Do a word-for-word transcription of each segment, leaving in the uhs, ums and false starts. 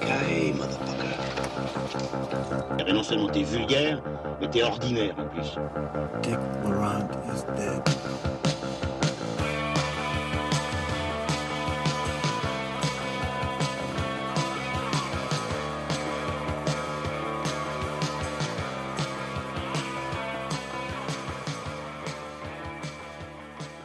Carré, motherfucker. Non seulement t'es vulgaire, mais t'es ordinaire en plus. Dick Morant is dead.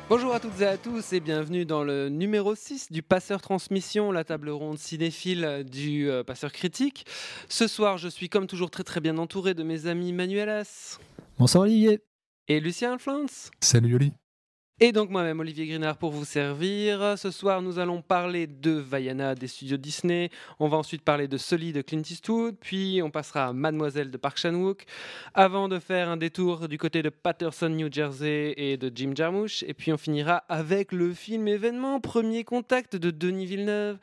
Bonjour à toutes et à tous et bienvenue dans le numéro six du Passeur Transmission, la table ronde cinéphile du euh, Passeur Critique. Ce soir, je suis comme toujours très très bien entouré de mes amis Manuelas. Bonsoir Olivier. Et Lucien Flandes. Salut Yoli. Et donc moi-même, Olivier Grinard, pour vous servir. Ce soir, nous allons parler de Vaiana des studios Disney. On va ensuite parler de Sully de Clint Eastwood. Puis on passera à Mademoiselle de Park Chan-Wook. Avant de faire un détour du côté de Patterson, New Jersey et de Jim Jarmusch. Et puis on finira avec le film événement Premier Contact de Denis Villeneuve.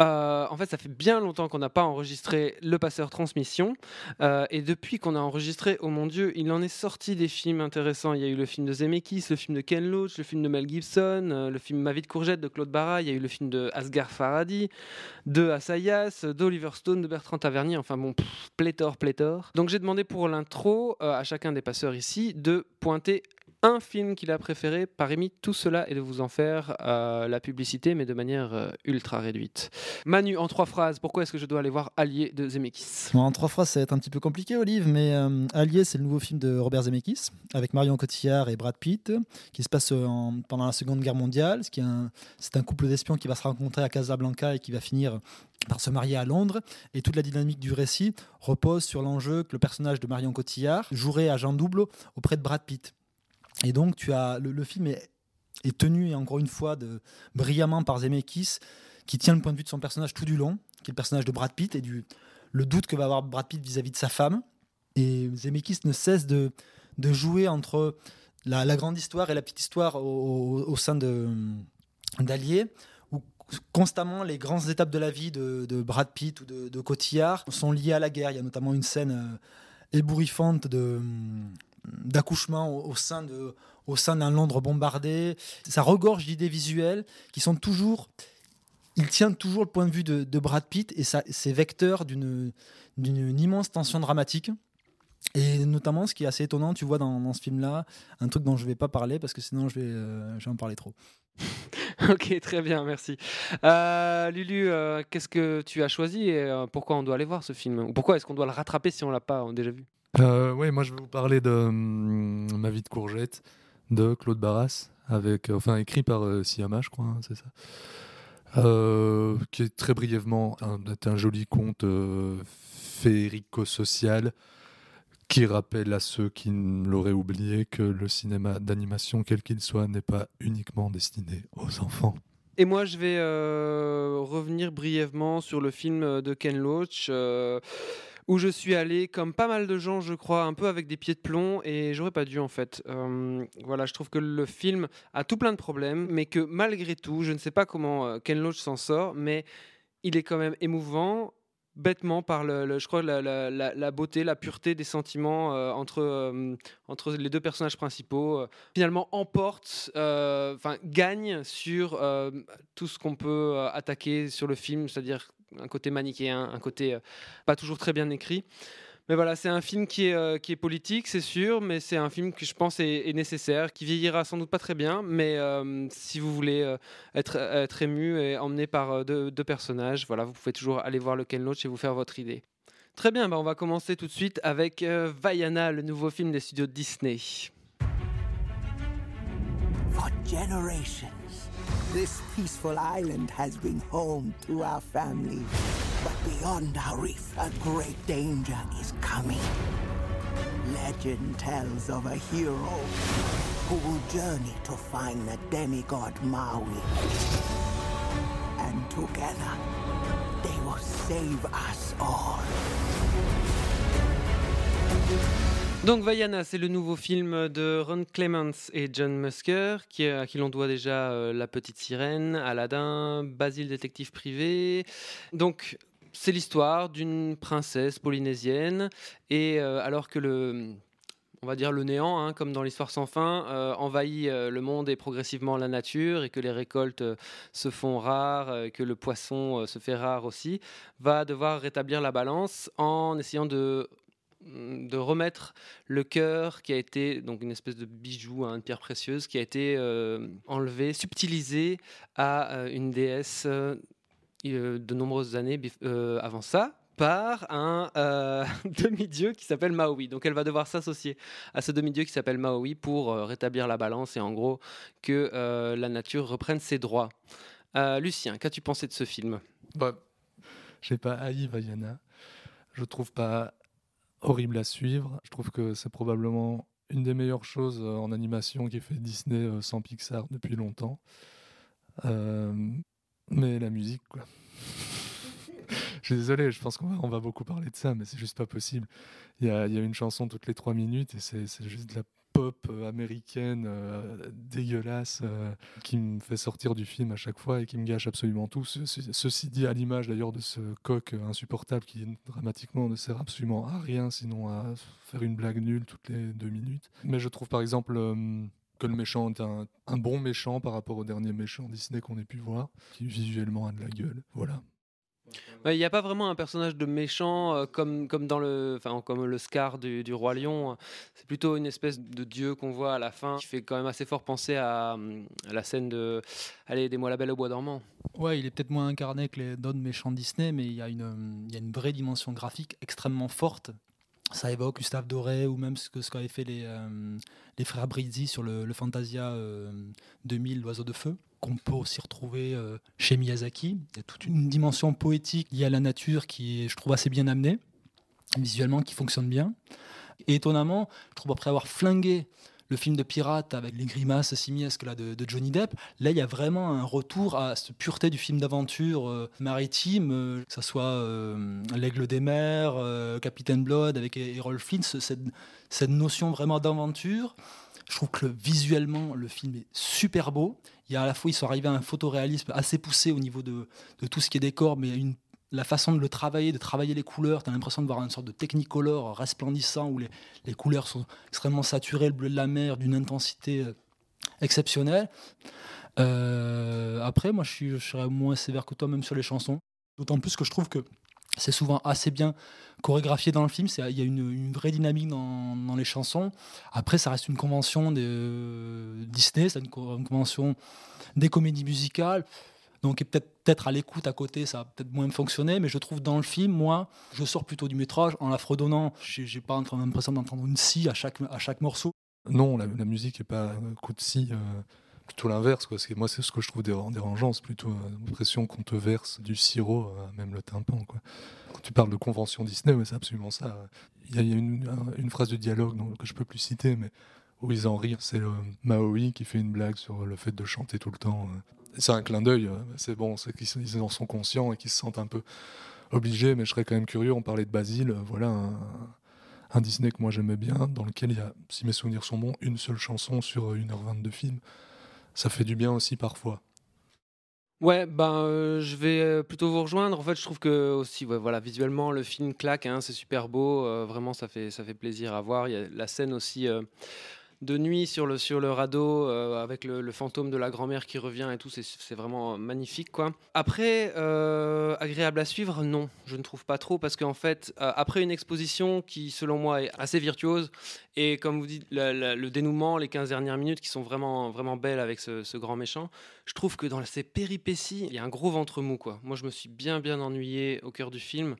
Euh, en fait, ça fait bien longtemps qu'on n'a pas enregistré le Passeur Transmission. Euh, et depuis qu'on a enregistré, oh mon Dieu, il en est sorti des films intéressants. Il y a eu le film de Zemeckis, le film de Ken Loach, le film de Mel Gibson, le film Ma vie de courgette de Claude Barras, il y a eu le film de Asghar Farhadi, de Assayas, d'Oliver Stone, de Bertrand Tavernier, enfin bon, pff, pléthore, pléthore. Donc j'ai demandé pour l'intro euh, à chacun des passeurs ici de pointer un film qu'il a préféré, parmi tout cela, et de vous en faire euh, la publicité, mais de manière euh, ultra réduite. Manu, en trois phrases, pourquoi est-ce que je dois aller voir Allier de Zemeckis ? Bon, en trois phrases, ça va être un petit peu compliqué, Olive, mais euh, Allier, c'est le nouveau film de Robert Zemeckis, avec Marion Cotillard et Brad Pitt, qui se passe en, pendant la Seconde Guerre mondiale. Ce qui est un, c'est un couple d'espions qui va se rencontrer à Casablanca et qui va finir par se marier à Londres, et toute la dynamique du récit repose sur l'enjeu que le personnage de Marion Cotillard jouerait à Jean Double auprès de Brad Pitt. Et donc, tu as, le, le film est, est tenu, et encore une fois, de, brillamment par Zemeckis, qui tient le point de vue de son personnage tout du long, qui est le personnage de Brad Pitt, et du, le doute que va avoir Brad Pitt vis-à-vis de sa femme. Et Zemeckis ne cesse de, de jouer entre la, la grande histoire et la petite histoire au, au, au sein de, d'Allier, où constamment les grandes étapes de la vie de, de Brad Pitt ou de, de Cotillard sont liées à la guerre. Il y a notamment une scène euh, ébouriffante de... d'accouchement au, au, sein de, au sein d'un Londres bombardé. Ça regorge d'idées visuelles qui sont toujours... Il tient toujours le point de vue de, de Brad Pitt et ça, c'est vecteur d'une, d'une immense tension dramatique. Et notamment, ce qui est assez étonnant, tu vois, dans, dans ce film-là, un truc dont je ne vais pas parler parce que sinon, je vais, euh, je vais en parler trop. Ok, très bien, merci. Euh, Lulu, euh, qu'est-ce que tu as choisi et euh, pourquoi on doit aller voir ce film ? Pourquoi est-ce qu'on doit le rattraper si on ne l'a pas déjà vu ? Euh, oui, moi je vais vous parler de euh, Ma vie de courgette de Claude Barras, avec, euh, enfin écrit par euh, Siyama, je crois, hein, c'est ça. Euh, qui est très brièvement un, un joli conte euh, féerico-social qui rappelle à ceux qui l'auraient oublié que le cinéma d'animation, quel qu'il soit, n'est pas uniquement destiné aux enfants. Et moi, je vais euh, revenir brièvement sur le film de Ken Loach. Euh... où je suis allé, comme pas mal de gens, je crois, un peu avec des pieds de plomb, et j'aurais pas dû, en fait. Euh, voilà, je trouve que le film a tout plein de problèmes, mais que malgré tout, je ne sais pas comment Ken Loach s'en sort, mais il est quand même émouvant, bêtement, par, le, le, je crois, la, la, la beauté, la pureté des sentiments euh, entre, euh, entre les deux personnages principaux, euh, finalement emporte, euh, enfin, gagne sur euh, tout ce qu'on peut euh, attaquer sur le film, c'est-à-dire un côté manichéen, un côté euh, pas toujours très bien écrit. Mais voilà, c'est un film qui est, euh, qui est politique, c'est sûr, mais c'est un film qui, je pense, est, est nécessaire, qui vieillira sans doute pas très bien, mais euh, si vous voulez euh, être, être ému et emmené par euh, deux, deux personnages, voilà, vous pouvez toujours aller voir le Ken Loach et vous faire votre idée. Très bien, bah on va commencer tout de suite avec euh, Vaiana, le nouveau film des studios Disney. For generations, this peaceful island has been home to our family. But beyond our reef, a great danger is coming. Legend tells of a hero who will journey to find the demigod Maui. And together, they will save us all. Donc Vaiana, c'est le nouveau film de Ron Clements et John Musker, qui, à qui l'on doit déjà euh, La Petite Sirène, Aladdin, Basile détective privé. Donc c'est l'histoire d'une princesse polynésienne et euh, alors que le on va dire le néant, hein, comme dans l'histoire sans fin, euh, envahit euh, le monde et progressivement la nature, et que les récoltes euh, se font rares, euh, que le poisson euh, se fait rare aussi, va devoir rétablir la balance en essayant de de remettre le cœur qui a été, donc une espèce de bijou, hein, une pierre précieuse, qui a été euh, enlevée, subtilisée à euh, une déesse euh, de nombreuses années bif- euh, avant ça, par un euh, demi-dieu qui s'appelle Maui. Donc elle va devoir s'associer à ce demi-dieu qui s'appelle Maui pour euh, rétablir la balance et en gros que euh, la nature reprenne ses droits. Euh, Lucien, qu'as-tu pensé de ce film ? Bah, je n'ai pas haï Vaiana. Je ne trouve pas horrible à suivre. Je trouve que c'est probablement une des meilleures choses en animation qui fait Disney sans Pixar depuis longtemps. Euh, mais la musique, quoi. Je suis désolé, je pense qu'on va, on va beaucoup parler de ça, mais c'est juste pas possible. Il y a, il y a une chanson toutes les trois minutes et c'est, c'est juste de la pop américaine euh, dégueulasse euh, qui me fait sortir du film à chaque fois et qui me gâche absolument tout. Ce, ce, ceci dit, à l'image d'ailleurs de ce coq insupportable qui dramatiquement ne sert absolument à rien, sinon à faire une blague nulle toutes les deux minutes. Mais je trouve par exemple euh, que le méchant est un, un bon méchant par rapport au dernier méchant Disney qu'on ait pu voir, qui visuellement a de la gueule. Voilà. Il n'y a pas vraiment un personnage de méchant euh, comme, comme, dans le, enfin, comme le Scar du, du Roi Lion. C'est plutôt une espèce de dieu qu'on voit à la fin qui fait quand même assez fort penser à, à la scène de Allez, aidez-moi la Belle au Bois dormant. Ouais, il est peut-être moins incarné que les d'autres méchants Disney, mais il y a une, il y a une vraie dimension graphique extrêmement forte. Ça évoque Gustave Doré ou même ce, que, ce qu'avaient fait les, euh, les frères Brizzi sur le, le Fantasia euh, deux mille, l'Oiseau de Feu, qu'on peut aussi retrouver euh, chez Miyazaki. Il y a toute une dimension poétique liée à la nature qui est, je trouve, assez bien amenée, visuellement, qui fonctionne bien. Et étonnamment, je trouve, après avoir flingué le film de pirate avec les grimaces simiesques là, de, de Johnny Depp, là, il y a vraiment un retour à cette pureté du film d'aventure euh, maritime, euh, que ce soit euh, L'Aigle des mers, euh, Capitaine Blood avec Errol Flynn, cette, cette notion vraiment d'aventure. Je trouve que visuellement, le film est super beau. Il y a à la fois, ils sont arrivés à un photoréalisme assez poussé au niveau de, de tout ce qui est décor, mais une, la façon de le travailler, de travailler les couleurs, tu as l'impression de voir une sorte de technicolore resplendissant où les, les couleurs sont extrêmement saturées, le bleu de la mer d'une intensité exceptionnelle. Euh, après, moi, je, suis, je serais moins sévère que toi, même sur les chansons. D'autant plus que je trouve que c'est souvent assez bien chorégraphié dans le film. C'est, il y a une, une vraie dynamique dans, dans les chansons. Après, ça reste une convention de euh, Disney, c'est une, une convention des comédies musicales. Donc, et peut-être, peut-être à l'écoute à côté, ça va peut-être moins fonctionner. Mais je trouve dans le film, moi, je sors plutôt du métrage en la fredonnant. J'ai, j'ai pas l'impression d'entendre une scie à chaque, à chaque morceau. Non, la, la musique n'est pas un coup de scie. Euh... Plutôt l'inverse, quoi. C'est, moi, c'est ce que je trouve dérangeant. C'est plutôt euh, l'impression qu'on te verse du sirop, euh, même le tympan, quoi. Quand tu parles de convention Disney, ouais, c'est absolument ça. Il y a, il y a une, un, une phrase de dialogue donc, que je ne peux plus citer, mais où ils en rient. C'est euh, Maui qui fait une blague sur le fait de chanter tout le temps. Euh. C'est un clin d'œil. Euh. C'est bon, c'est qu'ils en sont conscients et qu'ils se sentent un peu obligés, mais je serais quand même curieux. On parlait de Basile. Euh, voilà un, un Disney que moi j'aimais bien, dans lequel il y a, si mes souvenirs sont bons, une seule chanson sur une heure vingt-deux de film. Ça fait du bien aussi parfois. Ouais, ben euh, je vais plutôt vous rejoindre. En fait, je trouve que aussi, ouais, voilà, visuellement, le film claque, hein, c'est super beau. Euh, vraiment, ça fait ça fait plaisir à voir. Il y a la scène aussi. Euh de nuit sur le, sur le radeau euh, avec le, le fantôme de la grand-mère qui revient et tout, c'est, c'est vraiment magnifique, quoi. Après, euh, agréable à suivre, non, je ne trouve pas trop parce qu'en fait, euh, après une exposition qui, selon moi, est assez virtuose et comme vous dites, la, la, le dénouement, les quinze dernières minutes qui sont vraiment, vraiment belles avec ce, ce grand méchant, je trouve que dans ces péripéties, il y a un gros ventre mou, quoi. Moi, je me suis bien, bien ennuyé au cœur du film.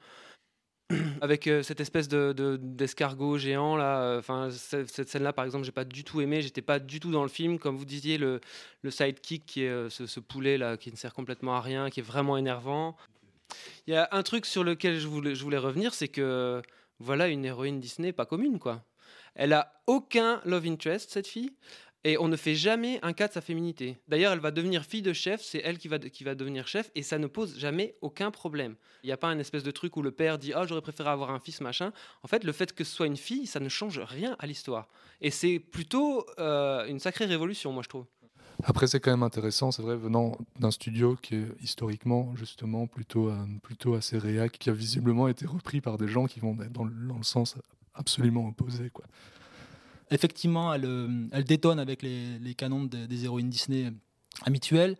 Avec euh, cette espèce de, de, d'escargot géant là, enfin euh, cette, cette scène là par exemple j'ai pas du tout aimé, j'étais pas du tout dans le film comme vous disiez, le, le sidekick qui est euh, ce, ce poulet là qui ne sert complètement à rien, qui est vraiment énervant. Il y a un truc sur lequel je voulais, je voulais revenir, c'est que voilà une héroïne Disney pas commune, quoi. Elle a aucun love interest cette fille. Et on ne fait jamais un cas de sa féminité. D'ailleurs, elle va devenir fille de chef, c'est elle qui va, de, qui va devenir chef, et ça ne pose jamais aucun problème. Il n'y a pas un espèce de truc où le père dit « Ah, oh, j'aurais préféré avoir un fils, machin ». En fait, le fait que ce soit une fille, ça ne change rien à l'histoire. Et c'est plutôt euh, une sacrée révolution, moi, je trouve. Après, c'est quand même intéressant, c'est vrai, venant d'un studio qui est historiquement, justement, plutôt, euh, plutôt assez réac, qui a visiblement été repris par des gens qui vont dans le, dans le sens absolument opposé, quoi. Effectivement, elle, elle détonne avec les, les canons des, des héroïnes Disney habituelles,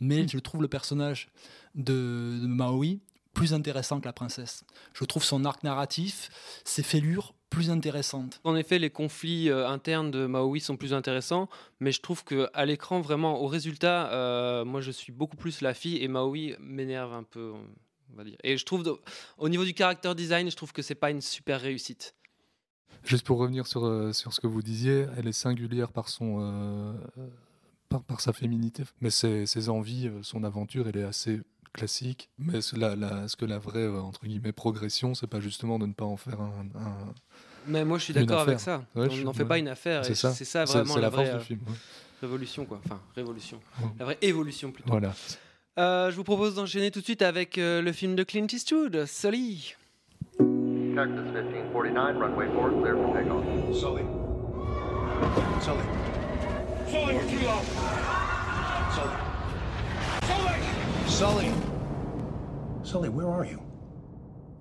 mais mmh. je trouve le personnage de, de Maui plus intéressant que la princesse. Je trouve son arc narratif, ses fêlures, plus intéressantes. En effet, les conflits euh, internes de Maui sont plus intéressants, mais je trouve qu'à l'écran, vraiment, au résultat, euh, moi, je suis beaucoup plus la fille et Maui m'énerve un peu, on va dire. Et je trouve, au niveau du character design, je trouve que c'est pas une super réussite. Juste pour revenir sur, euh, sur ce que vous disiez, elle est singulière par son... Euh, par, par sa féminité. Mais ses, ses envies, son aventure, elle est assez... classique, mais est-ce, la, la, est-ce que la vraie entre guillemets progression, c'est pas justement de ne pas en faire un, un mais moi je suis d'accord avec ça. Ouais, on n'en fait ouais. pas une affaire. C'est, et ça. c'est ça vraiment c'est, c'est la, la vraie euh, film, ouais. révolution quoi. Enfin révolution, ouais. la vraie évolution plutôt. Voilà. Euh, je vous propose d'enchaîner tout de suite avec euh, le film de Clint Eastwood, Sully. Texas fifteen forty-nine, runway four, clear for takeoff. Sully. Sully. Sully, we're too low. Sully. Sully. Sully. Sully, where are you?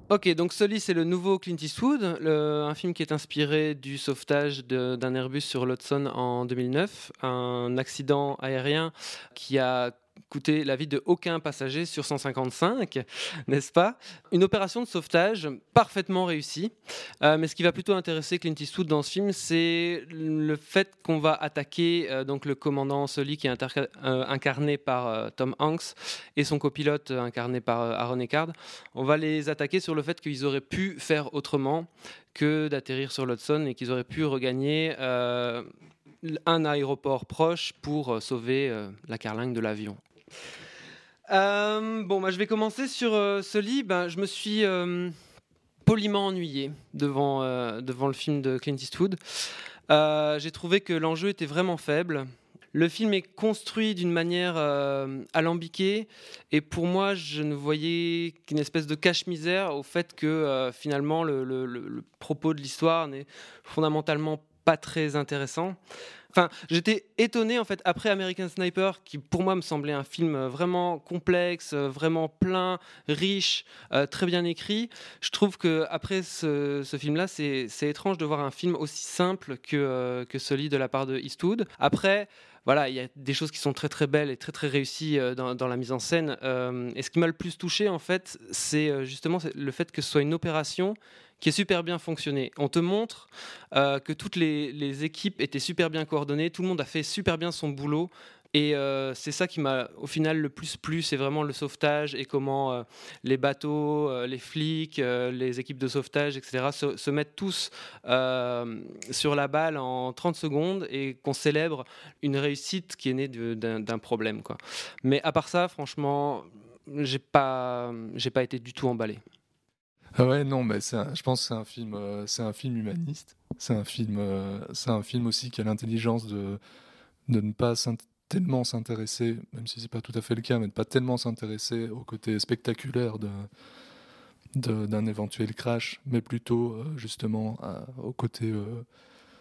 Ok, donc Sully, c'est le nouveau Clint Eastwood, le, un film qui est inspiré du sauvetage de, d'un Airbus sur l'Hudson en deux mille neuf, un accident aérien qui a coûté la vie de aucun passager sur cent cinquante-cinq, n'est-ce pas ? Une opération de sauvetage parfaitement réussie. Euh, mais ce qui va plutôt intéresser Clint Eastwood dans ce film, c'est le fait qu'on va attaquer euh, donc le commandant Sully, qui est interca- euh, incarné par euh, Tom Hanks, et son copilote euh, incarné par euh, Aaron Eckhart. On va les attaquer sur le fait qu'ils auraient pu faire autrement que d'atterrir sur l'Hudson et qu'ils auraient pu regagner... Euh, un aéroport proche pour euh, sauver euh, la carlingue de l'avion. Euh, bon, bah, je vais commencer sur euh, Sully. Bah, je me suis euh, poliment ennuyé devant, euh, devant le film de Clint Eastwood. Euh, j'ai trouvé que l'enjeu était vraiment faible. Le film est construit d'une manière euh, alambiquée et pour moi, je ne voyais qu'une espèce de cache-misère au fait que euh, finalement, le, le, le, le propos de l'histoire n'est fondamentalement pas très intéressant. Enfin, j'étais étonné en fait après American Sniper, qui pour moi me semblait un film vraiment complexe, vraiment plein, riche, euh, très bien écrit. Je trouve que après ce, ce film-là, c'est, c'est étrange de voir un film aussi simple que euh, que celui de la part de Eastwood. Après, voilà, il y a des choses qui sont très très belles et très très réussies euh, dans, dans la mise en scène. Euh, et ce qui m'a le plus touché en fait, c'est justement le fait que ce soit une opération qui est super bien fonctionné. On te montre euh, que toutes les, les équipes étaient super bien coordonnées, tout le monde a fait super bien son boulot, et euh, c'est ça qui m'a au final le plus plu, c'est vraiment le sauvetage et comment euh, les bateaux, euh, les flics, euh, les équipes de sauvetage, et cetera se, se mettent tous euh, sur la balle en trente secondes et qu'on célèbre une réussite qui est née de, d'un, d'un problème, quoi. Mais à part ça, franchement, j'ai pas, j'ai pas été du tout emballé. Ouais, non, mais c'est un, je pense que c'est un film, euh, c'est un film humaniste. C'est un film, euh, c'est un film aussi qui a l'intelligence de de ne pas s'int- tellement s'intéresser, même si c'est pas tout à fait le cas, mais de pas tellement s'intéresser au côté spectaculaire de, de d'un éventuel crash, mais plutôt euh, justement à, au côté euh,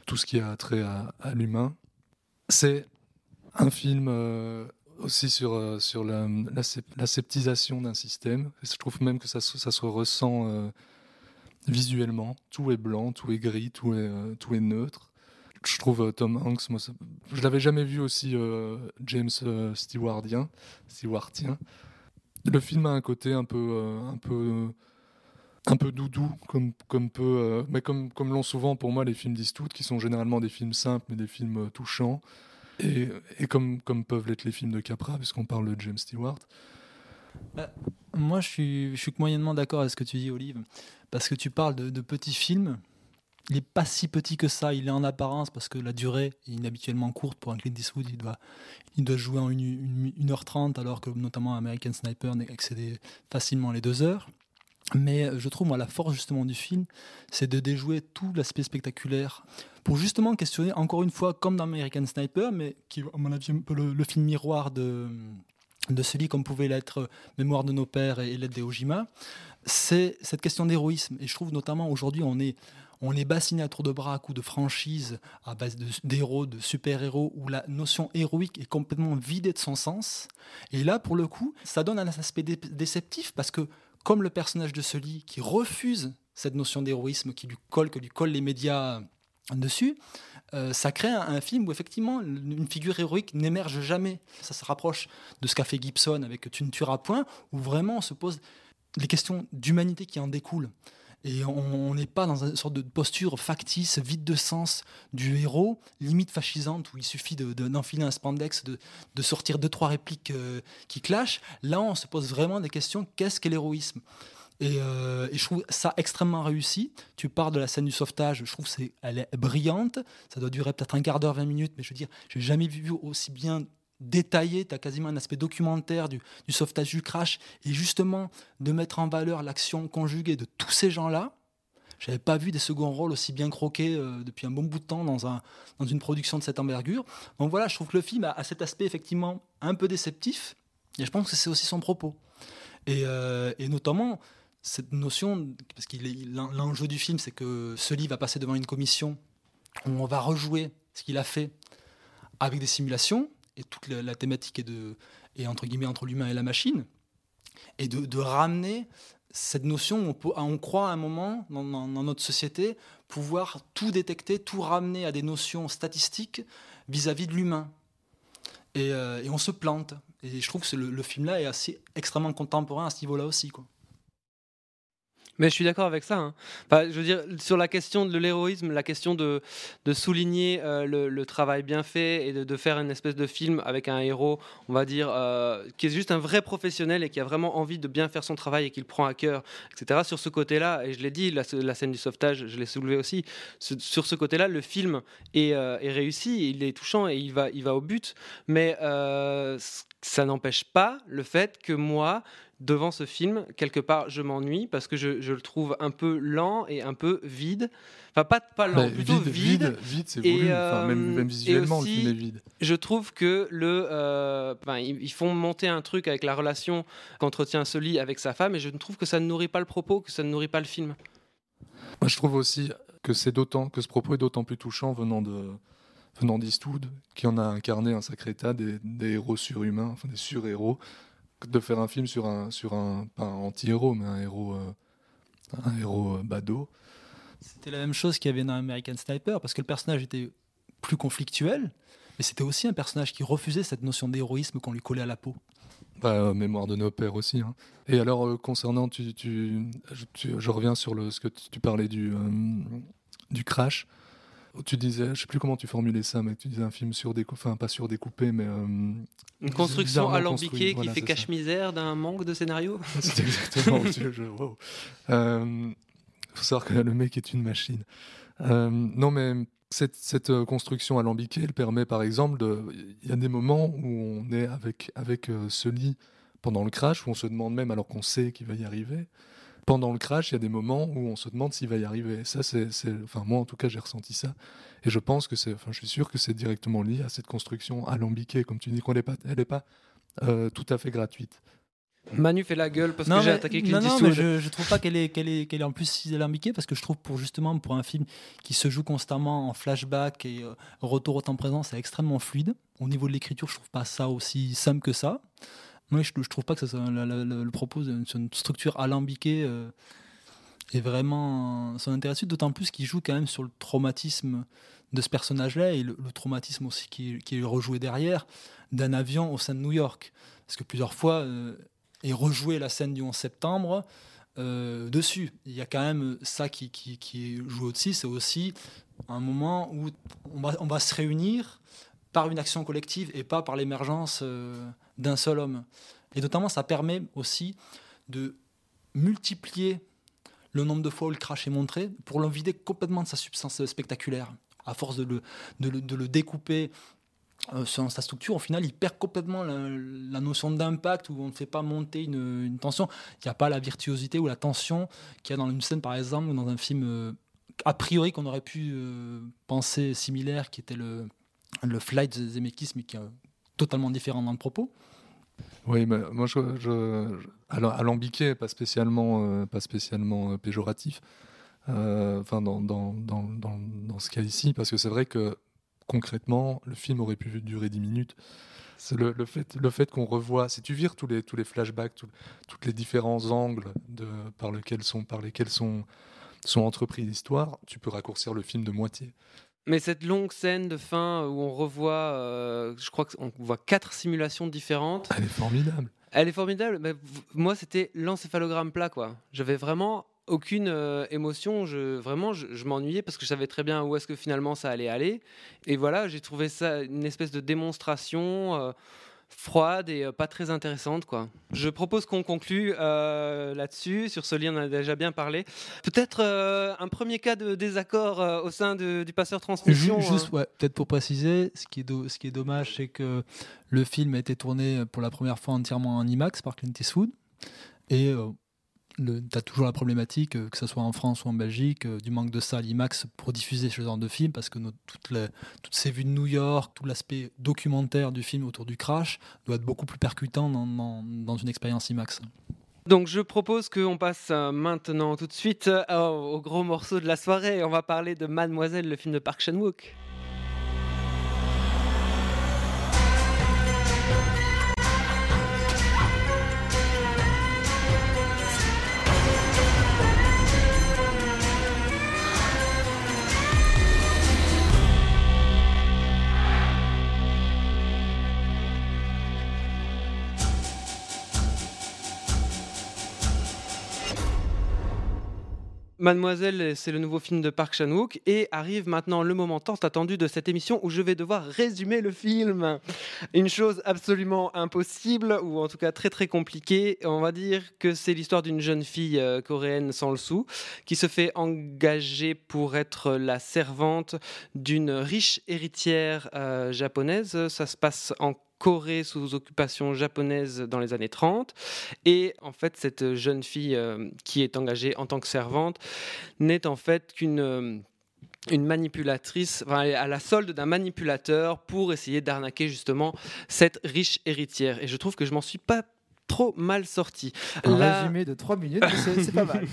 tout ce qui a trait à, à l'humain. C'est un film. Euh, aussi sur, sur la, la, la sceptisation d'un système. Je trouve même que ça, ça se ressent euh, visuellement. Tout est blanc, tout est gris, tout est, euh, tout est neutre. Je trouve euh, Tom Hanks, moi, ça, je ne l'avais jamais vu aussi euh, James euh, Stewardien. Stewardien. Le film a un côté un peu, euh, un peu, un peu doudou, comme, comme, peu, euh, mais comme, comme l'ont souvent pour moi les films d'Eastwood, qui sont généralement des films simples, mais des films euh, touchants. Et, et comme, comme peuvent l'être les films de Capra, puisqu'on parle de James Stewart. Bah, moi, je suis, je suis moyennement d'accord avec ce que tu dis, Olive, parce que tu parles de, de petits films. Il n'est pas si petit que ça, il est en apparence, parce que la durée est inhabituellement courte pour un Clint Eastwood. Il doit, il doit jouer en une heure trente, alors que notamment American Sniper excédait facilement les deux heures. Mais je trouve, moi, la force justement du film, c'est de déjouer tout l'aspect spectaculaire pour justement questionner, encore une fois, comme dans American Sniper, mais qui, à mon avis, un peu le, le film miroir de, de celui comme pouvait l'être Mémoire de nos pères et, et L'aide des Ojima, c'est cette question d'héroïsme. Et je trouve notamment aujourd'hui, on est, on est bassiné à tour de bras à coups de franchise, à base de, d'héros, de super-héros, où la notion héroïque est complètement vidée de son sens. Et là, pour le coup, ça donne un aspect dé- déceptif parce que comme le personnage de Sully qui refuse cette notion d'héroïsme qui lui colle, que lui collent les médias dessus, euh, ça crée un, un film où effectivement une figure héroïque n'émerge jamais. Ça se rapproche de ce qu'a fait Gibson avec Tu ne tueras point, où vraiment on se pose les questions d'humanité qui en découlent. Et on n'est pas dans une sorte de posture factice, vide de sens du héros, limite fascisante, où il suffit de, de, d'enfiler un spandex, de, de sortir deux, trois répliques euh, qui clashent. Là, on se pose vraiment des questions, qu'est-ce qu'est l'héroïsme ? Et, euh, et je trouve ça extrêmement réussi. Tu parles de la scène du sauvetage, je trouve qu'elle est brillante. Ça doit durer peut-être un quart d'heure, vingt minutes, mais je veux dire, je n'ai jamais vu aussi bien détaillé. Tu as quasiment un aspect documentaire du, du sauvetage du crash, et justement de mettre en valeur l'action conjuguée de tous ces gens-là. Je n'avais pas vu des seconds rôles aussi bien croqués euh, depuis un bon bout de temps dans, un, dans une production de cette envergure. Donc voilà, je trouve que le film a, a cet aspect effectivement un peu déceptif, et je pense que c'est aussi son propos. Et, euh, et notamment cette notion, parce que l'enjeu du film, c'est que Sully va passer devant une commission où on va rejouer ce qu'il a fait avec des simulations, et toute la, la thématique est, de, est entre guillemets entre l'humain et la machine, et de, de ramener cette notion où on, peut, on croit à un moment dans, dans, dans notre société pouvoir tout détecter, tout ramener à des notions statistiques vis-à-vis de l'humain, et, euh, et on se plante, et je trouve que le, le film-là est assez, extrêmement contemporain à ce niveau-là aussi, quoi. Mais je suis d'accord avec ça, hein. Enfin, je veux dire, sur la question de l'héroïsme, la question de, de souligner euh, le, le travail bien fait, et de, de faire une espèce de film avec un héros, on va dire, euh, qui est juste un vrai professionnel et qui a vraiment envie de bien faire son travail et qui le prend à cœur, et cetera. Sur ce côté-là, et je l'ai dit, la, la scène du sauvetage, je l'ai soulevé aussi, sur ce côté-là, le film est, euh, est réussi, il est touchant et il va, il va au but. Mais euh, ça n'empêche pas le fait que moi... devant ce film, quelque part, je m'ennuie parce que je, je le trouve un peu lent et un peu vide. Enfin, pas, pas lent, bah, plutôt vide. Vide, vide c'est voulu. Euh, enfin, même, même visuellement, aussi, le film est vide. Je trouve que le, euh, ben, ils font monter un truc avec la relation qu'entretient Sully avec sa femme, et je trouve que ça ne nourrit pas le propos, que ça ne nourrit pas le film. Moi, je trouve aussi que, c'est d'autant, que ce propos est d'autant plus touchant venant de... venant d'Eastwood, qui en a incarné un sacré tas, des, des héros surhumains, enfin des surhéros, de faire un film sur un, sur un pas un anti-héros, mais un héros, euh, un héros euh, badaud. C'était la même chose qu'il y avait dans American Sniper, parce que le personnage était plus conflictuel, mais c'était aussi un personnage qui refusait cette notion d'héroïsme qu'on lui collait à la peau. Bah, euh, Mémoire de nos pères aussi, hein. Et alors, euh, concernant, tu, tu, tu, je reviens sur le, ce que tu parlais du, euh, du crash. Tu disais, je ne sais plus comment tu formulais ça, mais tu disais un film sur des, enfin pas sur découpé, mais euh, une construction alambiquée qui voilà, fait cache-misère d'un manque de scénario. C'est exactement. Je, wow. euh, faut savoir que le mec est une machine. Euh, non, mais cette, cette construction alambiquée, elle permet, par exemple, il y a des moments où on est avec avec euh, Sully pendant le crash, où on se demande même, alors qu'on sait qu'il va y arriver. Pendant le crash, il y a des moments où on se demande s'il va y arriver. Ça, c'est, c'est, enfin, moi, en tout cas, j'ai ressenti ça. Et je pense que c'est, enfin, je suis sûr que c'est directement lié à cette construction alambiquée, comme tu dis, qu'on n'est pas, elle n'est pas euh, tout à fait gratuite. Manu fait la gueule parce non, que mais, j'ai attaqué Clint Eastwood. Non, non, mais je, je trouve pas qu'elle est, qu'elle est, qu'elle est en plus si alambiquée, parce que je trouve pour justement pour un film qui se joue constamment en flashback et euh, retour au temps présent, c'est extrêmement fluide. Au niveau de l'écriture, je trouve pas ça aussi simple que ça. Moi, je ne trouve pas que ça, la, la, le propos d'une structure alambiquée euh, est vraiment son intérêt, d'autant plus qu'il joue quand même sur le traumatisme de ce personnage-là, et le, le traumatisme aussi qui, qui est rejoué derrière, d'un avion au sein de New York. Parce que plusieurs fois euh, est rejouée la scène du onze septembre euh, dessus. Il y a quand même ça qui, qui, qui est joué aussi. C'est aussi un moment où on va, on va se réunir par une action collective et pas par l'émergence... Euh, d'un seul homme. Et notamment, ça permet aussi de multiplier le nombre de fois où le crash est montré pour l'en vider complètement de sa substance spectaculaire. À force de le, de le, de le découper euh, sur sa structure, au final, il perd complètement la, la notion d'impact, où on ne fait pas monter une, une tension. Il n'y a pas la virtuosité ou la tension qu'il y a dans une scène, par exemple, ou dans un film euh, a priori qu'on aurait pu euh, penser similaire, qui était le, le Flight de Zemeckis, mais qui a totalement différent dans le propos. Oui, mais moi, je, je, je alors, alambiqué, pas spécialement, euh, pas spécialement euh, péjoratif. Enfin, euh, dans, dans, dans, dans, dans ce cas ici, parce que c'est vrai que concrètement, le film aurait pu durer dix minutes. C'est le, le fait, le fait qu'on revoit. Si tu vires tous les tous les flashbacks, tous les différents angles de par lesquels sont par lesquels sont sont entrepris d'histoire, tu peux raccourcir le film de moitié. Mais cette longue scène de fin où on revoit, euh, je crois qu'on voit quatre simulations différentes. Elle est formidable. Elle est formidable. Mais moi, c'était l'encéphalogramme plat, quoi. J'avais vraiment aucune euh, émotion. Je, vraiment, je, je m'ennuyais parce que je savais très bien où est-ce que finalement ça allait aller. Et voilà, j'ai trouvé ça une espèce de démonstration euh, froide et euh, pas très intéressante, quoi. Je propose qu'on conclue euh, là-dessus. Sur ce lien, on en a déjà bien parlé. Peut-être euh, un premier cas de désaccord euh, au sein de, du Passeur Transmission. Juste, hein. juste ouais, peut-être pour préciser, ce qui est, do- ce qui est dommage, c'est que le film a été tourné pour la première fois entièrement en IMAX par Clint Eastwood. Et euh, tu as toujours la problématique, euh, que ce soit en France ou en Belgique, euh, du manque de salles IMAX pour diffuser ce genre de film, parce que notre, toute la, toutes ces vues de New York, tout l'aspect documentaire du film autour du crash doit être beaucoup plus percutant dans, dans, dans une expérience IMAX. Donc je propose qu'on passe maintenant tout de suite euh, au gros morceau de la soirée. On va parler de Mademoiselle, le film de Park Chan-Wook. Mademoiselle, c'est le nouveau film de Park Chan-wook, et arrive maintenant le moment tant attendu de cette émission où je vais devoir résumer le film. Une chose absolument impossible, ou en tout cas très très compliquée. On va dire que c'est l'histoire d'une jeune fille euh, coréenne sans le sou qui se fait engager pour être la servante d'une riche héritière euh, japonaise. Ça se passe en Corée sous occupation japonaise dans les années trente, et en fait cette jeune fille euh, qui est engagée en tant que servante n'est en fait qu'une euh, une manipulatrice, enfin, à la solde d'un manipulateur pour essayer d'arnaquer justement cette riche héritière, et je trouve que je m'en suis pas trop mal sorti. Un la... résumé de trois minutes, c'est, c'est pas mal.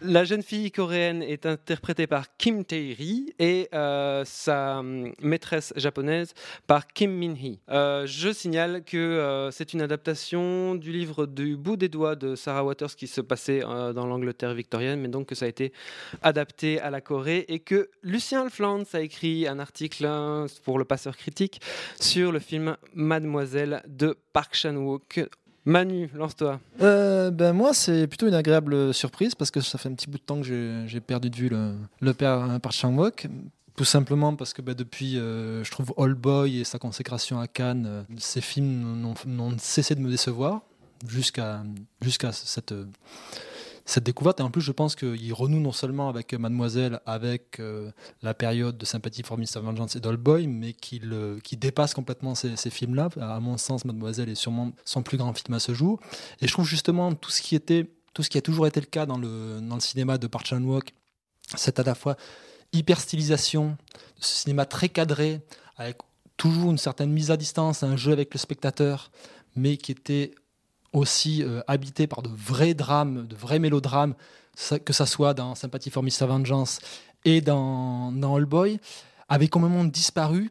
La jeune fille coréenne est interprétée par Kim Tae-ri et euh, sa maîtresse japonaise par Kim Min-hee. Euh, je signale que euh, c'est une adaptation du livre du bout des doigts de Sarah Waters qui se passait euh, dans l'Angleterre victorienne, mais donc que ça a été adapté à la Corée, et que Lucien Flandes a écrit un article pour le Passeur Critique sur le film Mademoiselle de Park Chan-wook. Manu, lance-toi. Euh, ben moi, c'est plutôt une agréable surprise parce que ça fait un petit bout de temps que j'ai, j'ai perdu de vue le, le père Park Chan-wook. Tout simplement parce que bah, depuis, euh, je trouve Old Boy et sa consécration à Cannes, ces films n'ont, n'ont cessé de me décevoir jusqu'à, jusqu'à cette, cette découverte. Et en plus, je pense qu'il renoue non seulement avec Mademoiselle, avec euh, la période de Sympathie for Mister Vengeance et d'Old Boy, mais qu'il, euh, qu'il dépasse complètement ces, ces films-là. À mon sens, Mademoiselle est sûrement son plus grand film à ce jour. Et je trouve justement tout ce qui, était, tout ce qui a toujours été le cas dans le, dans le cinéma de Park Chan-wook, cette à la fois hyper stylisation, ce cinéma très cadré, avec toujours une certaine mise à distance, un jeu avec le spectateur, mais qui était aussi euh, habité par de vrais drames, de vrais mélodrames, que ça soit dans Sympathie for Mister Vengeance et dans, dans Old Boy, avait complètement disparu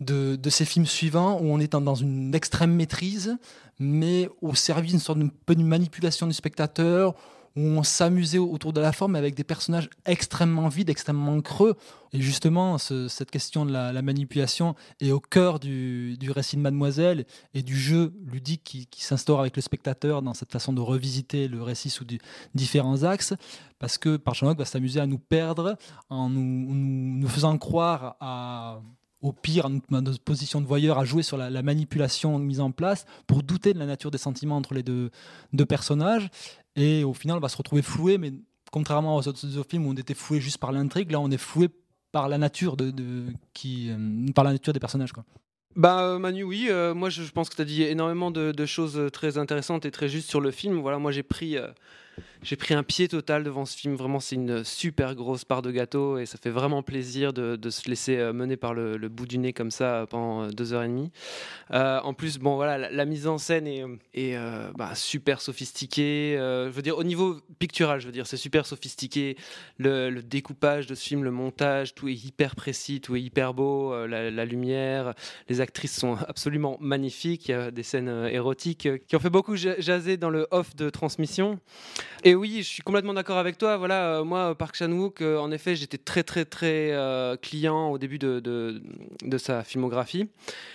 de, de ces films suivants où on est dans une extrême maîtrise, mais au service d'une sorte de, de manipulation du spectateur, où on s'amusait autour de la forme avec des personnages extrêmement vides, extrêmement creux. Et justement, ce, cette question de la, la manipulation est au cœur du, du récit de Mademoiselle et du jeu ludique qui, qui s'instaure avec le spectateur dans cette façon de revisiter le récit sous du, différents axes, parce que Park Chan-wook va s'amuser à nous perdre en nous, nous, nous faisant croire à... au pire, notre position de voyeur a joué sur la, la manipulation mise en place pour douter de la nature des sentiments entre les deux, deux personnages. Et au final, on va se retrouver floué, mais contrairement aux autres, aux autres films où on était floué juste par l'intrigue, là, on est floué par la nature, de, de, qui, euh, par la nature des personnages, quoi. Bah, Manu, oui, euh, moi je, je pense que tu as dit énormément de, de choses très intéressantes et très justes sur le film. Voilà, moi j'ai pris, euh, j'ai pris un pied total devant ce film. Vraiment, c'est une super grosse part de gâteau et ça fait vraiment plaisir de, de se laisser mener par le, le bout du nez comme ça pendant deux heures et demie. Euh, en plus, bon, voilà, la, la mise en scène est, est euh, bah, super sophistiquée. Euh, je veux dire, au niveau pictural, je veux dire, c'est super sophistiqué. Le, le découpage de ce film, le montage, tout est hyper précis, tout est hyper beau. Euh, la, la lumière, les actrices sont absolument magnifiques. Il y a des scènes euh, érotiques euh, qui ont fait beaucoup jaser dans le off de transmission. Et oui, je suis complètement d'accord avec toi. Voilà, euh, moi, Park Chan-wook, euh, en effet, j'étais très, très, très euh, client au début de, de, de sa filmographie.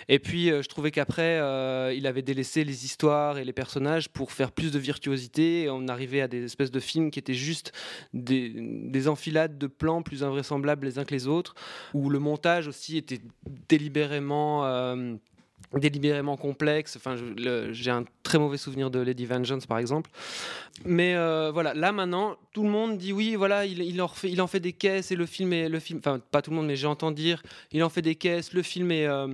Et puis, euh, je trouvais qu'après, euh, il avait délaissé les histoires et les personnages pour faire plus de virtuosité. Et on arrivait à des espèces de films qui étaient juste des, des enfilades de plans plus invraisemblables les uns que les autres, où le montage aussi était délibérément... Euh, délibérément complexe. Enfin, je, le, j'ai un très mauvais souvenir de Lady Vengeance, par exemple. Mais euh, voilà, là maintenant, tout le monde dit oui. Voilà, il, il, en, refait, il en fait des caisses et le film est le film. Enfin, pas tout le monde, mais j'entends dire, il en fait des caisses. Le film est, euh,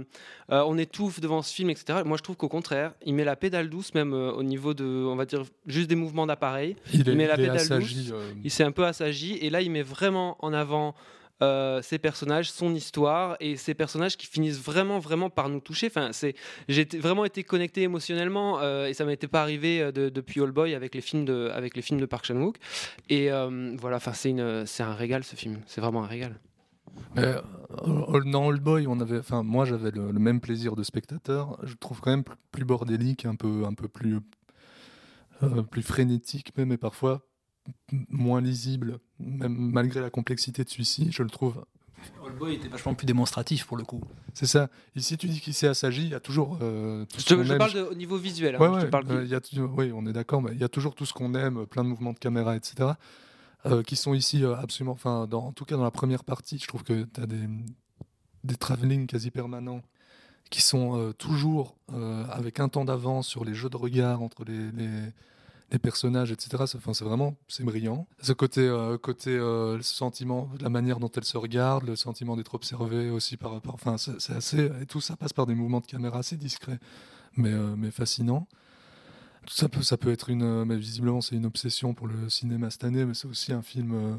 euh, on étouffe devant ce film, et cetera. Moi, je trouve qu'au contraire, il met la pédale douce, même euh, au niveau de, on va dire, juste des mouvements d'appareil. Il, il est, met il la pédale assagi, douce. Euh... Il s'est un peu assagi. Et là, il met vraiment en avant. Euh, ces personnages, son histoire et ces personnages qui finissent vraiment vraiment par nous toucher. Enfin, c'est, j'ai t- vraiment été connecté émotionnellement euh, et ça m'était pas arrivé de, depuis Old Boy avec les films de avec les films de Park Chan-wook. Et euh, voilà, enfin c'est une c'est un régal ce film. C'est vraiment un régal. Mais dans Old Boy, on avait, enfin moi j'avais le, le même plaisir de spectateur. Je trouve quand même plus bordélique, un peu un peu plus euh, plus frénétique même et parfois. Moins lisible, même malgré la complexité de celui-ci, je le trouve. Old Boy était vachement plus démonstratif pour le coup. C'est ça. Ici, tu dis qu'il s'est assagi, il y a toujours. Euh, tout je, ce je même. parle de, au niveau visuel. Hein, ouais, ouais, je parle euh, de... y a t- oui, on est d'accord, mais il y a toujours tout ce qu'on aime, plein de mouvements de caméra, et cetera, euh, qui sont ici euh, absolument. Enfin, en tout cas, dans la première partie, je trouve que tu as des, des travelling quasi permanents qui sont euh, toujours euh, avec un temps d'avance sur les jeux de regard entre les. les les personnages, et cetera. C'est, enfin, c'est vraiment, c'est brillant. Ce côté, euh, côté, euh, le sentiment, la manière dont elle se regarde, le sentiment d'être observé aussi par, par enfin, c'est, c'est assez, et tout ça passe par des mouvements de caméra assez discrets, mais, euh, mais fascinants. Tout ça peut, ça peut être une, mais visiblement, c'est une obsession pour le cinéma cette année, mais c'est aussi un film, euh,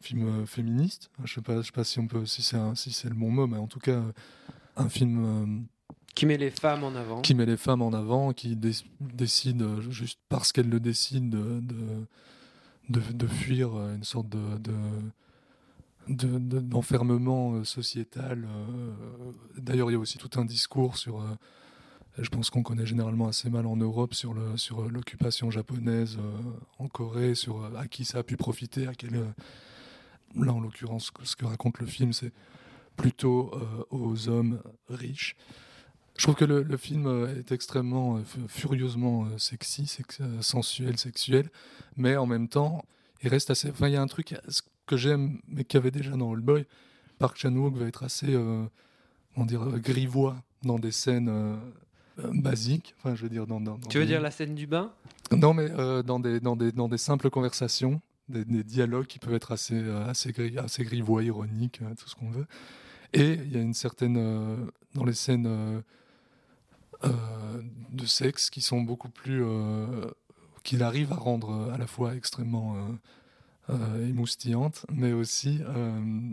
film euh, féministe. Je sais pas, je sais pas si on peut, si c'est, un, si c'est le bon mot, mais en tout cas, euh, un film. Euh, Qui met les femmes en avant. Qui met les femmes en avant, qui dé- décide, euh, juste parce qu'elle le décide, de, de, de, de fuir une sorte de, de, de, de, d'enfermement euh, sociétal. Euh, d'ailleurs, il y a aussi tout un discours sur... Euh, je pense qu'on connaît généralement assez mal en Europe sur, le, sur l'occupation japonaise euh, en Corée, sur euh, à qui ça a pu profiter, à quel... Euh, là, en l'occurrence, ce que raconte le film, c'est plutôt euh, aux hommes riches. Je trouve que le, le film est extrêmement, furieusement sexy, sex, sensuel, sexuel, mais en même temps, il reste assez. Enfin, il y a un truc que j'aime, mais qu'il y avait déjà dans Old Boy. Park Chan-wook va être assez, euh, comment dire, grivois dans des scènes euh, basiques. Enfin, je veux dire dans. dans, dans tu veux des... dire la scène du bain ? Non, mais euh, dans des dans des dans des simples conversations, des, des dialogues qui peuvent être assez assez, gris, assez grivois, ironiques, tout ce qu'on veut. Et il y a une certaine euh, dans les scènes. Euh, Euh, de sexe qui sont beaucoup plus euh, qu'il arrive à rendre à la fois extrêmement euh, euh, émoustillante mais aussi euh,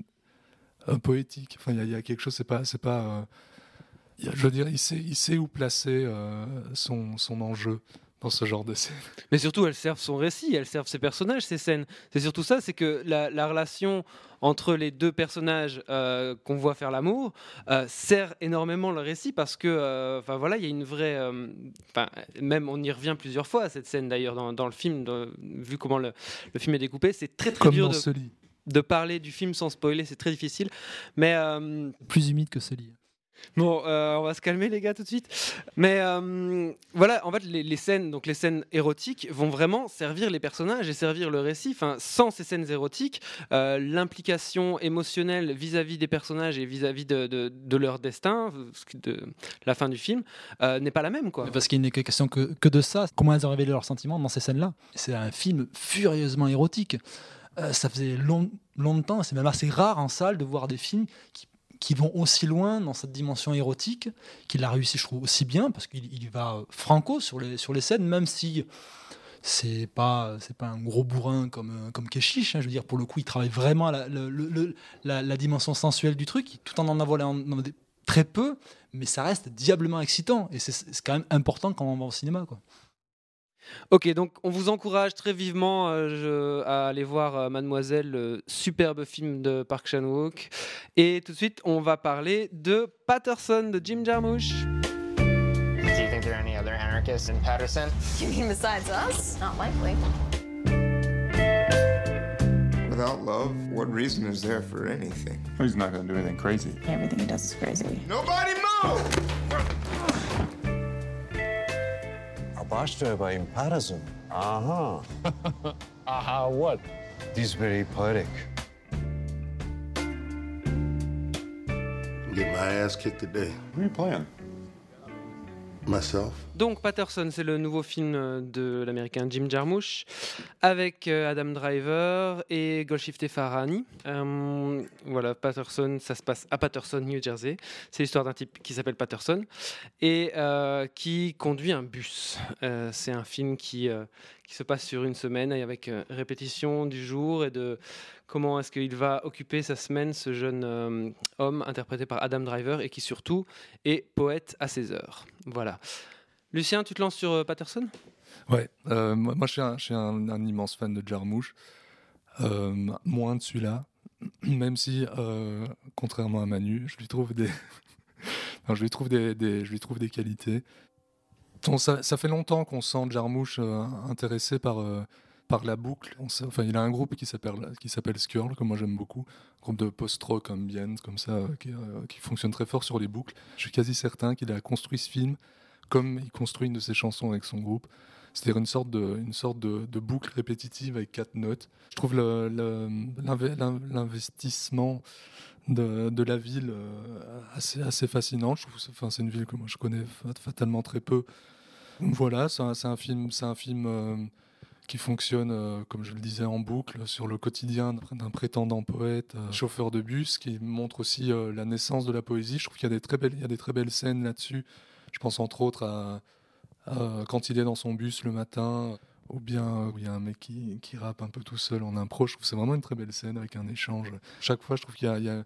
euh, poétique. Enfin, il y, y a quelque chose, c'est pas, c'est pas euh, a, je veux dire, il sait, il sait où placer euh, son, son enjeu dans ce genre de scène. Mais surtout, elles servent son récit, elles servent ses personnages, ses scènes. C'est surtout ça, c'est que la, la relation entre les deux personnages euh, qu'on voit faire l'amour euh, sert énormément le récit parce que, enfin euh, voilà, il y a une vraie, enfin euh, même on y revient plusieurs fois à cette scène d'ailleurs dans, dans le film, de, vu comment le, le film est découpé, c'est très très Comme dur de, de parler du film sans spoiler, c'est très difficile, mais euh, plus humide que Sully. Bon, euh, on va se calmer les gars tout de suite. Mais euh, voilà, en fait, les, les scènes, donc les scènes érotiques, vont vraiment servir les personnages et servir le récit. Enfin, sans ces scènes érotiques, euh, l'implication émotionnelle vis-à-vis des personnages et vis-à-vis de, de, de leur destin, de la fin du film, euh, n'est pas la même, quoi. Parce qu'il n'est que question que, que de ça. Comment elles ont révélé leurs sentiments dans ces scènes-là ? C'est un film furieusement érotique. Euh, ça faisait long, longtemps, c'est même assez rare en salle de voir des films qui qui vont aussi loin dans cette dimension érotique, qu'il a réussi, je trouve, aussi bien, parce qu'il il va franco sur les, sur les scènes, même si c'est pas, c'est pas un gros bourrin comme, comme Keshish, hein, je veux dire, pour le coup, il travaille vraiment la, le, le, la, la dimension sensuelle du truc, tout en en avouant très peu, mais ça reste diablement excitant, et c'est, c'est quand même important quand on va au cinéma, quoi. Ok, donc on vous encourage très vivement euh, je, à aller voir euh, Mademoiselle, le superbe film de Park Chan-wook. Et tout de suite, on va parler de Patterson de Jim Jarmusch. Do you think there are any other anarchists in Patterson? You mean besides us? Not likely. without love, what reason is there for anything? Well, he's not gonna do anything crazy. Everything he does is crazy. Nobody move! By in Patterson. Aha. Uh-huh. Aha, uh-huh, what? This very poetic. Get my ass kicked today. What are you playing? Myself. Donc Patterson, c'est le nouveau film de l'américain Jim Jarmusch avec Adam Driver et Golshifteh Farahani. Euh, voilà, Patterson, ça se passe à Patterson, New Jersey. C'est l'histoire d'un type qui s'appelle Patterson et euh, qui conduit un bus. Euh, c'est un film qui, euh, qui se passe sur une semaine avec répétition du jour et de comment est-ce qu'il va occuper sa semaine, ce jeune euh, homme interprété par Adam Driver et qui surtout est poète à ses heures. Voilà. Lucien, tu te lances sur euh, Patterson ? Ouais, euh, moi, moi je suis, un, je suis un, un immense fan de Jarmusch, euh, moins de celui-là, même si, euh, contrairement à Manu, je lui trouve des, non, je lui trouve des, des, je lui trouve des qualités. Bon, ça, ça fait longtemps qu'on sent Jarmusch euh, intéressé par, euh, par la boucle. On sait, enfin, il a un groupe qui s'appelle, qui s'appelle Skirl, que moi j'aime beaucoup, un groupe de post-rock ambient comme ça, euh, qui, euh, qui fonctionne très fort sur les boucles. Je suis quasi certain qu'il a construit ce film comme il construit une de ses chansons avec son groupe. C'est-à-dire une sorte de, une sorte de, de boucle répétitive avec quatre notes. Je trouve le, le, l'inv- l'investissement de, de la ville assez, assez fascinant. Je trouve, enfin, c'est une ville que moi je connais fatalement très peu. Voilà, c'est un, c'est un film, c'est un film euh, qui fonctionne, euh, comme je le disais, en boucle sur le quotidien d'un prétendant poète, euh, chauffeur de bus, qui montre aussi euh, la naissance de la poésie. Je trouve qu'il y a des très belles, il y a des très belles scènes là-dessus. Je pense entre autres à, à quand il est dans son bus le matin, ou bien il y a un mec qui, qui rappe un peu tout seul en impro. Je trouve que c'est vraiment une très belle scène avec un échange. Chaque fois, je trouve qu'il y a, il y a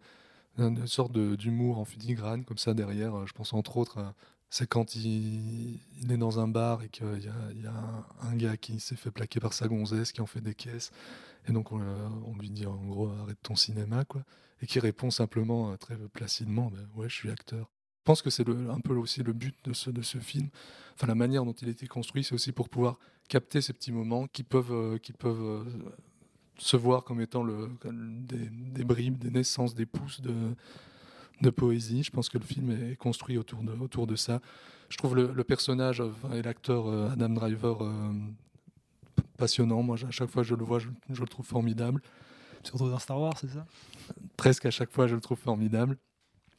une sorte de, d'humour en filigrane comme ça derrière. Je pense entre autres à, c'est quand il, il est dans un bar et qu'il y a, il y a un gars qui s'est fait plaquer par sa gonzesse, qui en fait des caisses. Et donc on, on lui dit en gros arrête ton cinéma, quoi. Et qui répond simplement très placidement bah, ouais, je suis acteur. Je pense que c'est le, un peu aussi le but de ce, de ce film. Enfin, la manière dont il a été construit, c'est aussi pour pouvoir capter ces petits moments qui peuvent, euh, qui peuvent euh, se voir comme étant le, des, des bribes, des naissances, des pousses de, de poésie. Je pense que le film est construit autour de, autour de ça. Je trouve le, le personnage enfin, et l'acteur euh, Adam Driver euh, passionnant. Moi, à chaque fois que je le vois, je, je le trouve formidable. Surtout dans Star Wars, c'est ça ? Presque à chaque fois, je le trouve formidable.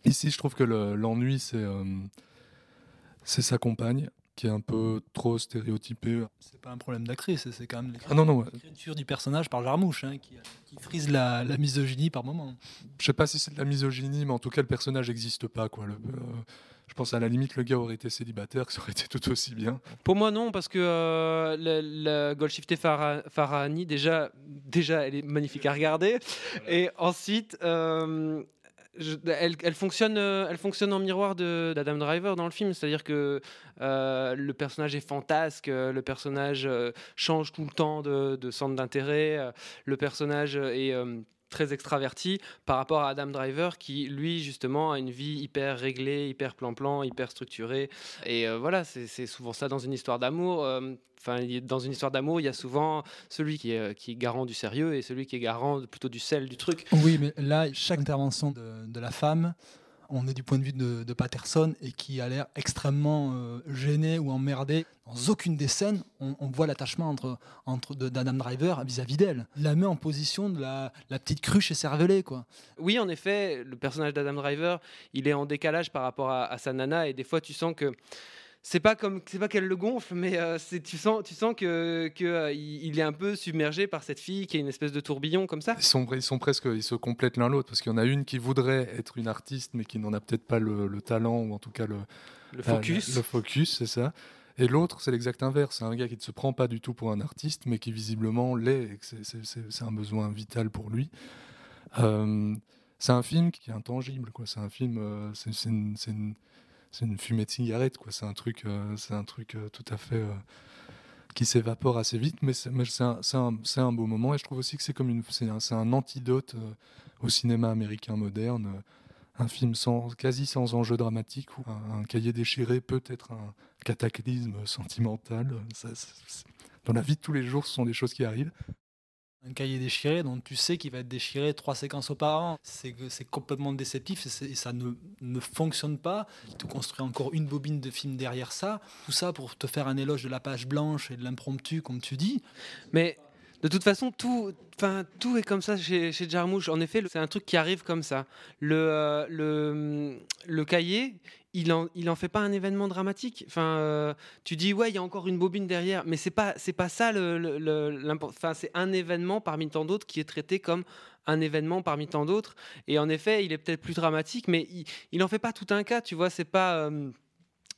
Ici, je trouve que le, l'ennui, c'est, euh, c'est sa compagne, qui est un peu trop stéréotypée. C'est pas un problème d'actrice, c'est quand même l'écriture, ah non, non, ouais. l'écriture du personnage par Jarmusch, hein, qui, qui frise la, la misogynie par moment. Je sais pas si c'est de la misogynie, mais en tout cas, le personnage n'existe pas, quoi. Le, euh, je pense à la limite, le gars aurait été célibataire, ça aurait été tout aussi bien. Pour moi, non, parce que euh, la, la Golshifteh Farahani, déjà, déjà, elle est magnifique à regarder. Voilà. Et ensuite... Euh, Je, elle, elle, fonctionne, elle fonctionne en miroir de, d'Adam Driver dans le film, c'est-à-dire que euh, le personnage est fantasque, le personnage euh, change tout le temps de, de centre d'intérêt, euh, le personnage est euh, très extraverti par rapport à Adam Driver qui, lui, justement, a une vie hyper réglée, hyper plan-plan, hyper structurée. Et euh, voilà, c'est, c'est souvent ça dans une histoire d'amour. Euh, Enfin, dans une histoire d'amour, il y a souvent celui qui est, qui est garant du sérieux et celui qui est garant plutôt du sel, du truc. Oui, mais là, chaque intervention de, de la femme, on est du point de vue de, de Patterson et qui a l'air extrêmement euh, gêné ou emmerdé. Dans aucune des scènes, on, on voit l'attachement entre, entre de, d'Adam Driver vis-à-vis d'elle. Il la met en position de la, la petite cruche et cervelée, quoi. Oui, en effet, le personnage d'Adam Driver, il est en décalage par rapport à, à sa nana et des fois, tu sens que... C'est pas comme c'est pas qu'elle le gonfle, mais euh, c'est, tu sens tu sens que que euh, il est un peu submergé par cette fille qui est une espèce de tourbillon comme ça. Ils sont ils sont presque ils se complètent l'un l'autre parce qu'il y en a une qui voudrait être une artiste mais qui n'en a peut-être pas le, le talent ou en tout cas le le focus. La, le focus, c'est ça. Et l'autre, c'est l'exact inverse. C'est un gars qui ne se prend pas du tout pour un artiste mais qui visiblement l'est. Et que c'est, c'est c'est c'est un besoin vital pour lui. Euh, c'est un film qui est intangible, quoi. C'est un film euh, c'est c'est une, c'est une C'est une fumée de cigarette, quoi. C'est un truc, euh, c'est un truc euh, tout à fait euh, qui s'évapore assez vite, mais c'est, mais c'est, un, c'est, un, c'est un beau moment. Et je trouve aussi que c'est comme une, c'est un, c'est un antidote euh, au cinéma américain moderne, euh, un film sans, quasi sans enjeu dramatique, où un, un cahier déchiré peut être un cataclysme sentimental. Ça, c'est, c'est, dans la vie de tous les jours, ce sont des choses qui arrivent. Un cahier déchiré dont tu sais qu'il va être déchiré trois séquences auparavant. C'est complètement déceptif et, et ça ne, ne fonctionne pas. Il te construit encore une bobine de film derrière ça. Tout ça pour te faire un éloge de la page blanche et de l'impromptu, comme tu dis. Mais de toute façon, tout, tout est comme ça chez, chez Jarmusch. En effet, c'est un truc qui arrive comme ça. Le, euh, le, le cahier... il en il en fait pas un événement dramatique. Enfin, euh, tu dis ouais, il y a encore une bobine derrière, mais c'est pas c'est pas ça le, le, le enfin, c'est un événement parmi tant d'autres qui est traité comme un événement parmi tant d'autres. Et en effet, il est peut-être plus dramatique, mais il, il en fait pas tout un cas. Tu vois, c'est pas euh,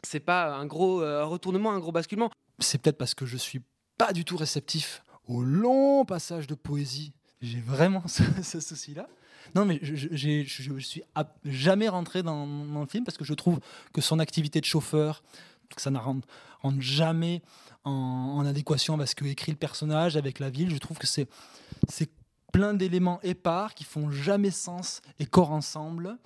c'est pas un gros euh, retournement, un gros basculement. C'est peut-être parce que je suis pas du tout réceptif au long passage de poésie. J'ai vraiment ce, ce souci-là. Non, mais je, je, je, je, je suis jamais rentré dans, dans le film parce que je trouve que son activité de chauffeur, que ça ne rentre, rentre jamais en, en adéquation avec ce que écrit le personnage, avec la ville. Je trouve que c'est, c'est plein d'éléments épars qui font jamais sens et corps ensemble.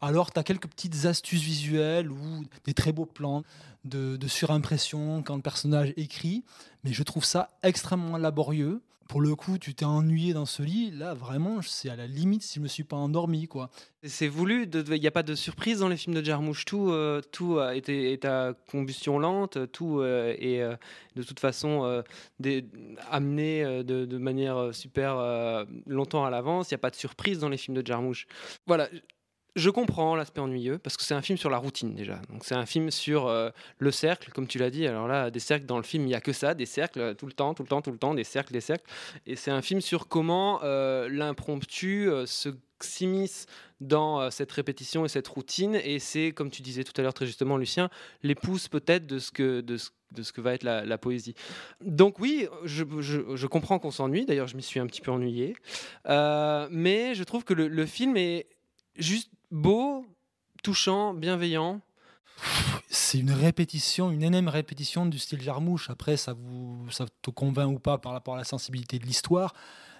Alors, tu as quelques petites astuces visuelles ou des très beaux plans de, de surimpression quand le personnage écrit, mais je trouve ça extrêmement laborieux. Pour le coup, tu t'es ennuyé dans ce lit. Là, vraiment, c'est à la limite si je ne me suis pas endormi, quoi. C'est voulu. Il n'y a pas de surprise dans les films de Jarmusch. Tout, euh, tout est, est à combustion lente. Tout euh, est euh, de toute façon euh, des, amené euh, de, de manière super euh, longtemps à l'avance. Il n'y a pas de surprise dans les films de Jarmusch. Voilà. Je comprends l'aspect ennuyeux, parce que c'est un film sur la routine déjà. Donc c'est un film sur euh, le cercle, comme tu l'as dit. Alors là, des cercles dans le film, il n'y a que ça, des cercles tout le temps, tout le temps, tout le temps, des cercles, des cercles. Et c'est un film sur comment euh, l'impromptu euh, se s'immisce dans euh, cette répétition et cette routine. Et c'est, comme tu disais tout à l'heure très justement, Lucien, les pousse peut-être de ce que... De ce de ce que va être la, la poésie. Donc oui, je, je, je comprends qu'on s'ennuie. D'ailleurs, je m'y suis un petit peu ennuyé. Euh, mais je trouve que le, le film est juste beau, touchant, bienveillant. C'est une répétition, une énième répétition du style Jarmusch. Après, ça, vous, ça te convainc ou pas par rapport à la sensibilité de l'histoire.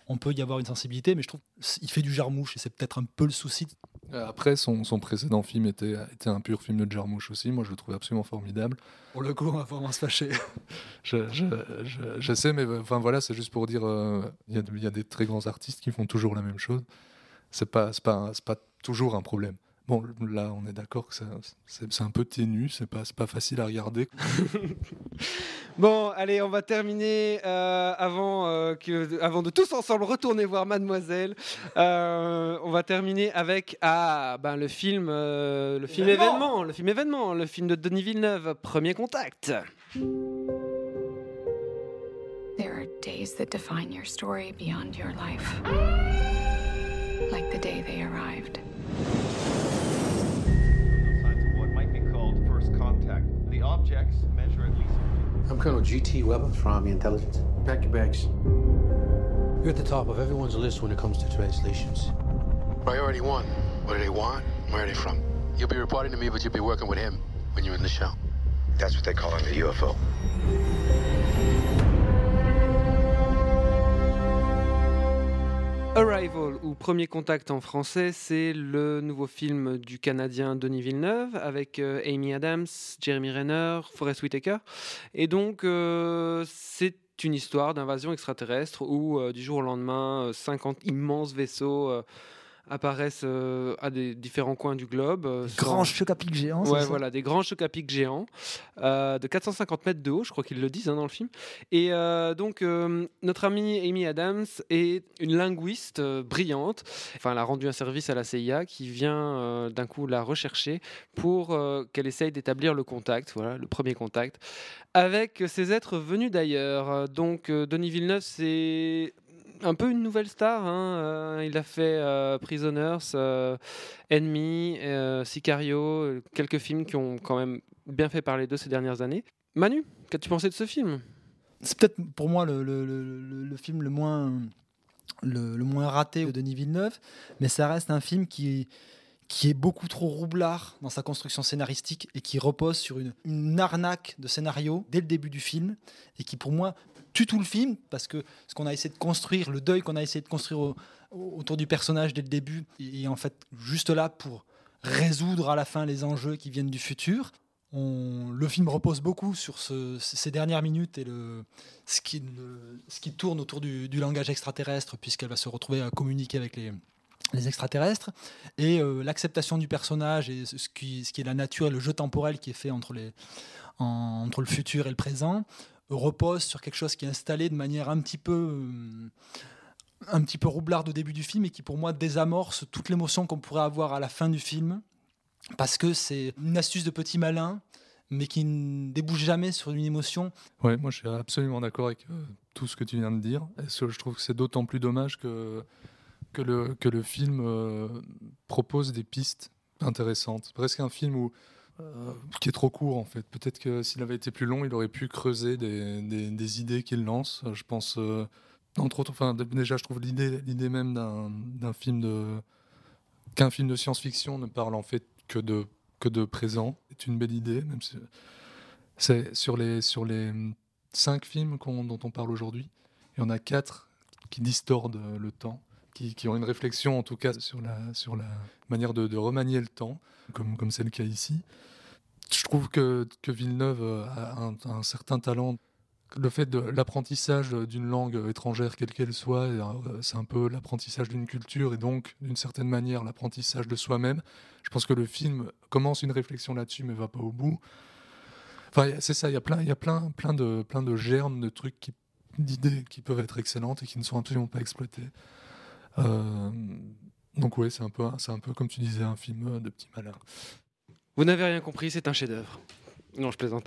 On peut y avoir une sensibilité, mais je trouve qu'il fait du Jarmusch et c'est peut-être un peu le souci. Après, son, son précédent film était, était un pur film de Jarmusch aussi. Moi, je le trouvais absolument formidable. Pour le coup, on va vraiment se fâcher. je, je, je, je sais, mais enfin, voilà, c'est juste pour dire euh, y a, y a des très grands artistes qui font toujours la même chose. C'est pas, c'est pas, c'est pas toujours un problème. Bon, là, on est d'accord que ça, c'est, c'est un peu ténu, c'est pas, c'est pas facile à regarder. Bon, allez, on va terminer euh, avant, euh, que, avant de tous ensemble retourner voir Mademoiselle. Euh, on va terminer avec ah, ben, le film, euh, le film événement. événement, le film événement, le film de Denis Villeneuve, Premier Contact. There are days that define your story beyond your life. Like the day they arrived. Signs of what might be called first contact. The objects measure at least. I'm Colonel G T Webber from Army Intelligence. Pack your bags. You're at the top of everyone's list when it comes to translations. Priority one. What do they want? Where are they from? You'll be reporting to me, but you'll be working with him when you're in the show. That's what they call him, the U F O. Arrival, ou Premier Contact en français, c'est le nouveau film du Canadien Denis Villeneuve avec euh, Amy Adams, Jeremy Renner, Forest Whitaker. Et donc, euh, c'est une histoire d'invasion extraterrestre où, euh, du jour au lendemain, cinquante immenses vaisseaux euh, apparaissent euh, à des différents coins du globe. Euh, des grands chocs à pic géants. Ouais, voilà, des grands chocs à pic géants euh, de quatre cent cinquante mètres de haut, je crois qu'ils le disent hein, dans le film. Et euh, donc, euh, notre amie Amy Adams est une linguiste euh, brillante. Enfin, elle a rendu un service à la C I A qui vient euh, d'un coup la rechercher pour euh, qu'elle essaye d'établir le contact, voilà, le premier contact, avec ces êtres venus d'ailleurs. Donc, euh, Denis Villeneuve, c'est un peu une nouvelle star, hein. euh, il a fait euh, Prisoners, euh, Enemy, euh, Sicario, quelques films qui ont quand même bien fait parler d'eux ces dernières années. Manu, qu'as-tu pensé de ce film ? C'est peut-être pour moi le, le, le, le film le moins, le, le moins raté de Denis Villeneuve, mais ça reste un film qui, qui est beaucoup trop roublard dans sa construction scénaristique et qui repose sur une, une arnaque de scénario dès le début du film et qui pour moi tue tout le film, parce que ce qu'on a essayé de construire, le deuil qu'on a essayé de construire au, autour du personnage dès le début, est en fait juste là pour résoudre à la fin les enjeux qui viennent du futur. On, le film repose beaucoup sur ce, ces dernières minutes et le, ce, qui, le, ce qui tourne autour du, du langage extraterrestre, puisqu'elle va se retrouver à communiquer avec les, les extraterrestres, et euh, l'acceptation du personnage et ce qui, ce qui est la nature et le jeu temporel qui est fait entre, les, en, entre le futur et le présent repose sur quelque chose qui est installé de manière un petit peu... Euh, un petit peu roublarde au début du film et qui pour moi désamorce toute l'émotion qu'on pourrait avoir à la fin du film, parce que c'est une astuce de petit malin mais qui ne débouche jamais sur une émotion. Ouais, moi je suis absolument d'accord avec euh, tout ce que tu viens de dire, et ce, je trouve que c'est d'autant plus dommage que, que, le, que le film euh, propose des pistes intéressantes. C'est presque un film où, euh, qui est trop court en fait. Peut-être que s'il avait été plus long, il aurait pu creuser des, des, des idées qu'il lance. Je pense... Euh, Entre autres, enfin, déjà, je trouve l'idée, l'idée même d'un, d'un film de, qu'un film de science-fiction ne parle en fait que de, que de présent est une belle idée. Même si c'est sur les, sur les cinq films qu'on, dont on parle aujourd'hui, il y en a quatre qui distordent le temps, qui, qui ont une réflexion en tout cas sur la, sur la manière de, de remanier le temps, comme, comme c'est le cas ici. Je trouve que, que Villeneuve a un, un certain talent. Le fait de l'apprentissage d'une langue étrangère, quelle qu'elle soit, c'est un peu l'apprentissage d'une culture et donc, d'une certaine manière, l'apprentissage de soi-même. Je pense que le film commence une réflexion là-dessus, mais ne va pas au bout. Enfin, c'est ça, il y a plein, il y a plein, plein de, plein de germes, de trucs, qui, d'idées qui peuvent être excellentes et qui ne sont absolument pas exploitées. Euh, donc oui, c'est un peu, c'est un peu, comme tu disais, un film de petit malin. Vous n'avez rien compris, c'est un chef-d'œuvre. Non, je plaisante.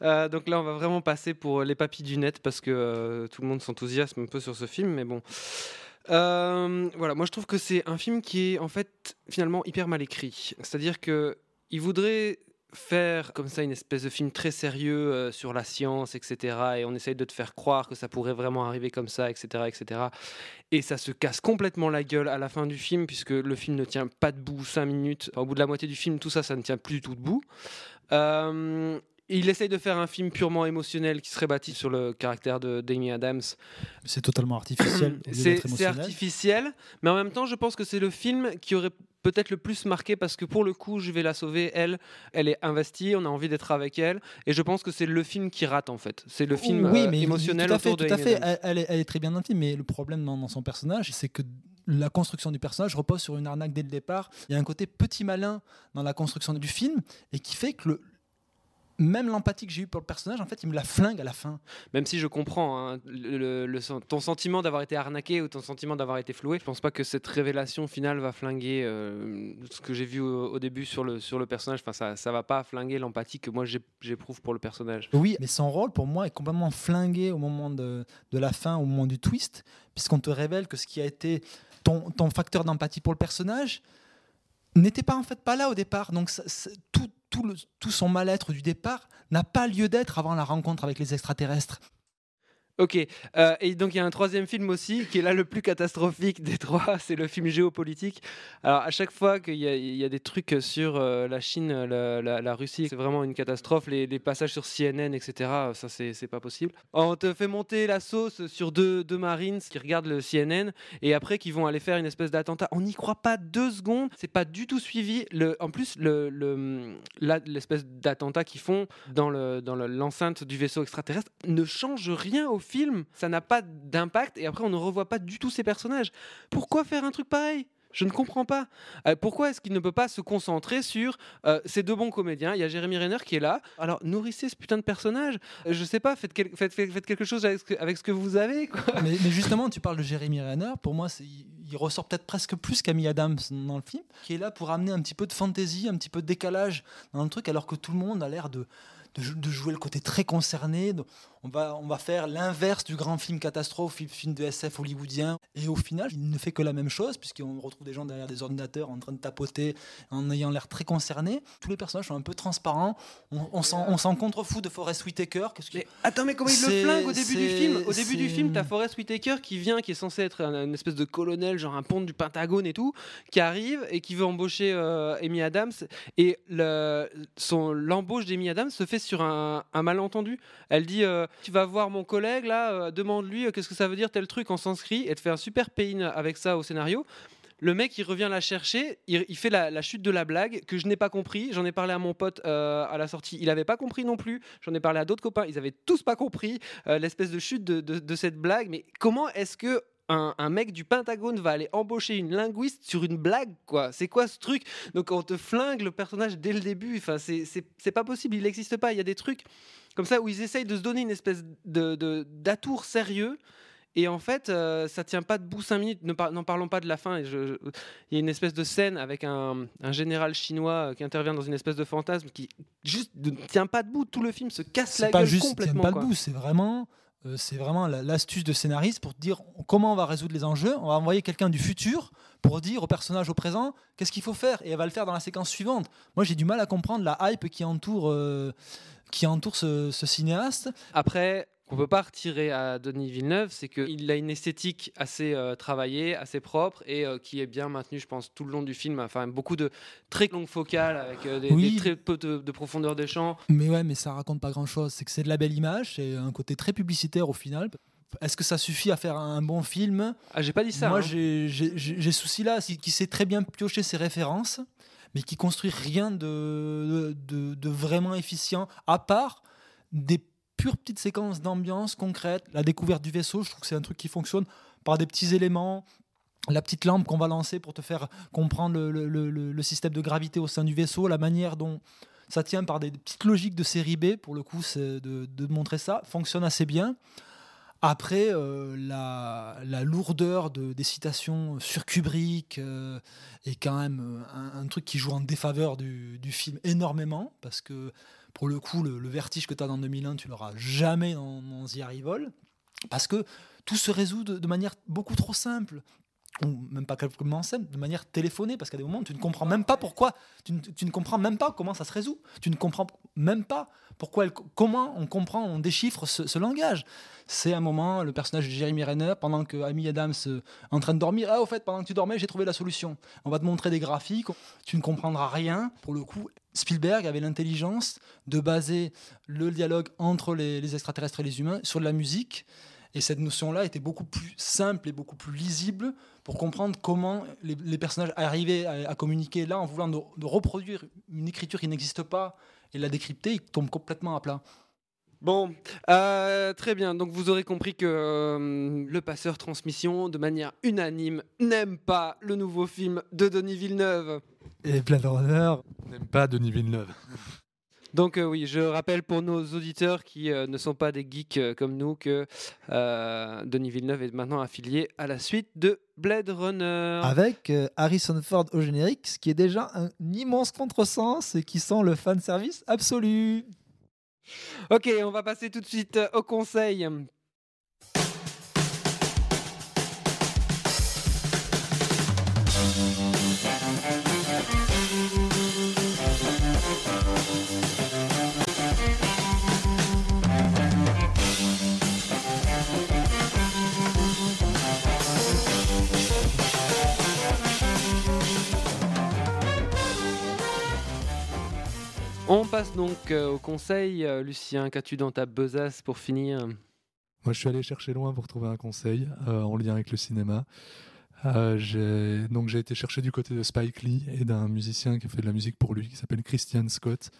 Euh, donc là, on va vraiment passer pour les papis du net, parce que euh, tout le monde s'enthousiasme un peu sur ce film, mais bon. Euh, voilà, moi je trouve que c'est un film qui est en fait finalement hyper mal écrit. C'est-à-dire qu'il voudrait faire comme ça une espèce de film très sérieux euh, sur la science, et cetera. Et on essaye de te faire croire que ça pourrait vraiment arriver comme ça, et cetera, et cetera. Et ça se casse complètement la gueule à la fin du film, puisque le film ne tient pas debout cinq minutes. Au bout de la moitié du film, tout ça, ça ne tient plus du tout debout. Euh, il essaye de faire un film purement émotionnel qui serait bâti sur le caractère de Amy Adams. C'est totalement artificiel. c'est, c'est artificiel, mais en même temps, je pense que c'est le film qui aurait peut-être le plus marqué, parce que pour le coup, je vais la sauver. Elle, elle est investie. On a envie d'être avec elle, et je pense que c'est le film qui rate en fait. C'est le film oui, mais euh, émotionnel autour de Amy Adams. Tout à fait, tout à fait. Elle, elle est très bien dans le film, mais le problème dans, dans son personnage, c'est que la construction du personnage repose sur une arnaque dès le départ. Il y a un côté petit malin dans la construction du film et qui fait que le, même l'empathie que j'ai eue pour le personnage, en fait, il me la flingue à la fin. Même si je comprends hein, le, le, ton sentiment d'avoir été arnaqué ou ton sentiment d'avoir été floué, je pense pas que cette révélation finale va flinguer euh, ce que j'ai vu au, au début sur le, sur le personnage. Enfin, ça, ça va pas flinguer l'empathie que moi j'éprouve pour le personnage. Oui, mais son rôle pour moi est complètement flingué au moment de, de la fin, au moment du twist, puisqu'on te révèle que ce qui a été Ton, ton facteur d'empathie pour le personnage n'était pas en fait pas là au départ. Donc ça, ça, tout, tout, le, tout son mal-être du départ n'a pas lieu d'être avant la rencontre avec les extraterrestres. Ok, euh, et donc il y a un troisième film aussi qui est là le plus catastrophique des trois, c'est le film géopolitique. Alors à chaque fois qu'il y a, il y a des trucs sur euh, la Chine, la, la, la Russie, c'est vraiment une catastrophe. Les, les passages sur C N N, et cetera, ça c'est, c'est pas possible. On te fait monter la sauce sur deux, deux Marines qui regardent le C N N et après qui vont aller faire une espèce d'attentat. On n'y croit pas deux secondes, c'est pas du tout suivi. Le, en plus, le, le, la, l'espèce d'attentat qu'ils font dans, le, dans le, l'enceinte du vaisseau extraterrestre ne change rien au film, ça n'a pas d'impact et après on ne revoit pas du tout ces personnages. Pourquoi faire un truc pareil ? Je ne comprends pas. Euh, pourquoi est-ce qu'il ne peut pas se concentrer sur euh, ces deux bons comédiens ? Il y a Jérémy Renner qui est là. Alors nourrissez ce putain de personnage. Euh, je sais pas, faites, quel- faites, faites, faites quelque chose avec ce que, avec ce que vous avez, quoi. Mais, mais justement, tu parles de Jérémy Renner. Pour moi, c'est, il ressort peut-être presque plus qu'Amy Adams dans le film, qui est là pour amener un petit peu de fantaisie, un petit peu de décalage dans le truc, alors que tout le monde a l'air de... de jouer le côté très concerné. On va, on va faire l'inverse du grand film catastrophe, film de S F hollywoodien. Et au final, il ne fait que la même chose, puisqu'on retrouve des gens derrière des ordinateurs en train de tapoter, en ayant l'air très concernés. Tous les personnages sont un peu transparents. On, on, s'en, on s'en contrefout de Forest Whitaker. Qu'est-ce que... mais, attends, mais comment il le flingue au début du film ? Au début c'est... du film, t'as Forest Whitaker qui vient, qui est censé être une espèce de colonel, genre un ponte du Pentagone et tout, qui arrive et qui veut embaucher euh, Amy Adams. Et le, son, l'embauche d'Amy Adams se fait sur un, un malentendu. Elle dit euh, tu vas voir mon collègue là, euh, demande-lui euh, qu'est-ce que ça veut dire tel truc en sanskrit, et te fait un super pain avec ça au scénario. Le mec, il revient la chercher, il, il fait la, la chute de la blague que je n'ai pas compris. J'en ai parlé à mon pote euh, à la sortie, il n'avait pas compris non plus. J'en ai parlé à d'autres copains, ils avaient tous pas compris euh, l'espèce de chute de, de, de cette blague. Mais comment est-ce que Un, un mec du Pentagone va aller embaucher une linguiste sur une blague, quoi? C'est quoi ce truc? Donc on te flingue le personnage dès le début. Enfin, c'est, c'est, c'est pas possible, il n'existe pas. Il y a des trucs comme ça où ils essayent de se donner une espèce de, de, d'atour sérieux. Et en fait, euh, ça tient pas debout cinq minutes. Ne par- n'en parlons pas de la fin. Il y a une espèce de scène avec un, un général chinois qui intervient dans une espèce de fantasme qui juste ne tient pas debout. Tout le film se casse c'est la gueule juste, complètement. C'est pas juste, tient pas debout. C'est vraiment... Euh, c'est vraiment la, l'astuce de scénariste pour dire comment on va résoudre les enjeux. On va envoyer quelqu'un du futur pour dire au personnage au présent qu'est-ce qu'il faut faire, et elle va le faire dans la séquence suivante. Moi, j'ai du mal à comprendre la hype qui entoure, euh, qui entoure ce, ce cinéaste. Après, on ne peut pas retirer à Denis Villeneuve, c'est qu'il a une esthétique assez euh, travaillée, assez propre, et euh, qui est bien maintenue, je pense, tout le long du film. Enfin, beaucoup de très longues focales, avec euh, des, oui. des très peu de, de profondeur de champ. Mais ouais, mais ça raconte pas grand-chose. C'est que c'est de la belle image, c'est un côté très publicitaire au final. Est-ce que ça suffit à faire un bon film ? Ah, j'ai pas dit ça. Moi, hein. j'ai, j'ai, j'ai souci là, qui sait très bien piocher ses références, mais qui construit rien de, de, de vraiment efficient, à part des pure petite séquence d'ambiance concrète. La découverte du vaisseau, je trouve que c'est un truc qui fonctionne par des petits éléments. La petite lampe qu'on va lancer pour te faire comprendre le, le, le, le système de gravité au sein du vaisseau, la manière dont ça tient par des petites logiques de série B, pour le coup, c'est de, de montrer ça, fonctionne assez bien. Après, euh, la, la lourdeur de, des citations sur Kubrick euh, est quand même un, un truc qui joue en défaveur du, du film énormément, parce que pour le coup, le, le vertige que tu as dans deux mille un, tu l'auras jamais dans, dans The Arrival, parce que tout se résout de, de manière beaucoup trop simple, ou même pas complètement simple, de manière téléphonée, parce qu'à des moments, tu ne comprends même pas pourquoi, tu ne, tu ne comprends même pas comment ça se résout, tu ne comprends même pas pourquoi, elle, comment on comprend, on déchiffre ce, ce langage. C'est un moment, le personnage de Jeremy Renner, pendant que Amy Adams est en train de dormir, ah, au fait, pendant que tu dormais, j'ai trouvé la solution. On va te montrer des graphiques, tu ne comprendras rien. Pour le coup, Spielberg avait l'intelligence de baser le dialogue entre les, les extraterrestres et les humains sur de la musique. Et cette notion-là était beaucoup plus simple et beaucoup plus lisible pour comprendre comment les, les personnages arrivaient à, à communiquer. Là, en voulant de, de reproduire une écriture qui n'existe pas et la décrypter, ils tombent complètement à plat. Bon, euh, très bien. Donc vous aurez compris que euh, le Passeur Transmission, de manière unanime, n'aime pas le nouveau film de Denis Villeneuve. Et plein d'honneur, n'aime pas Denis Villeneuve. Donc euh, oui, je rappelle pour nos auditeurs qui euh, ne sont pas des geeks euh, comme nous que euh, Denis Villeneuve est maintenant affilié à la suite de Blade Runner. Avec euh, Harrison Ford au générique, ce qui est déjà un immense contresens et qui sent le fanservice absolu. Ok, on va passer tout de suite euh, au conseil. On passe donc euh, au conseil. Euh, Lucien, qu'as-tu dans ta besace pour finir ? Moi, je suis allé chercher loin pour trouver un conseil euh, en lien avec le cinéma. Euh, j'ai... Donc, j'ai été chercher du côté de Spike Lee et d'un musicien qui a fait de la musique pour lui, qui s'appelle Christian Scott.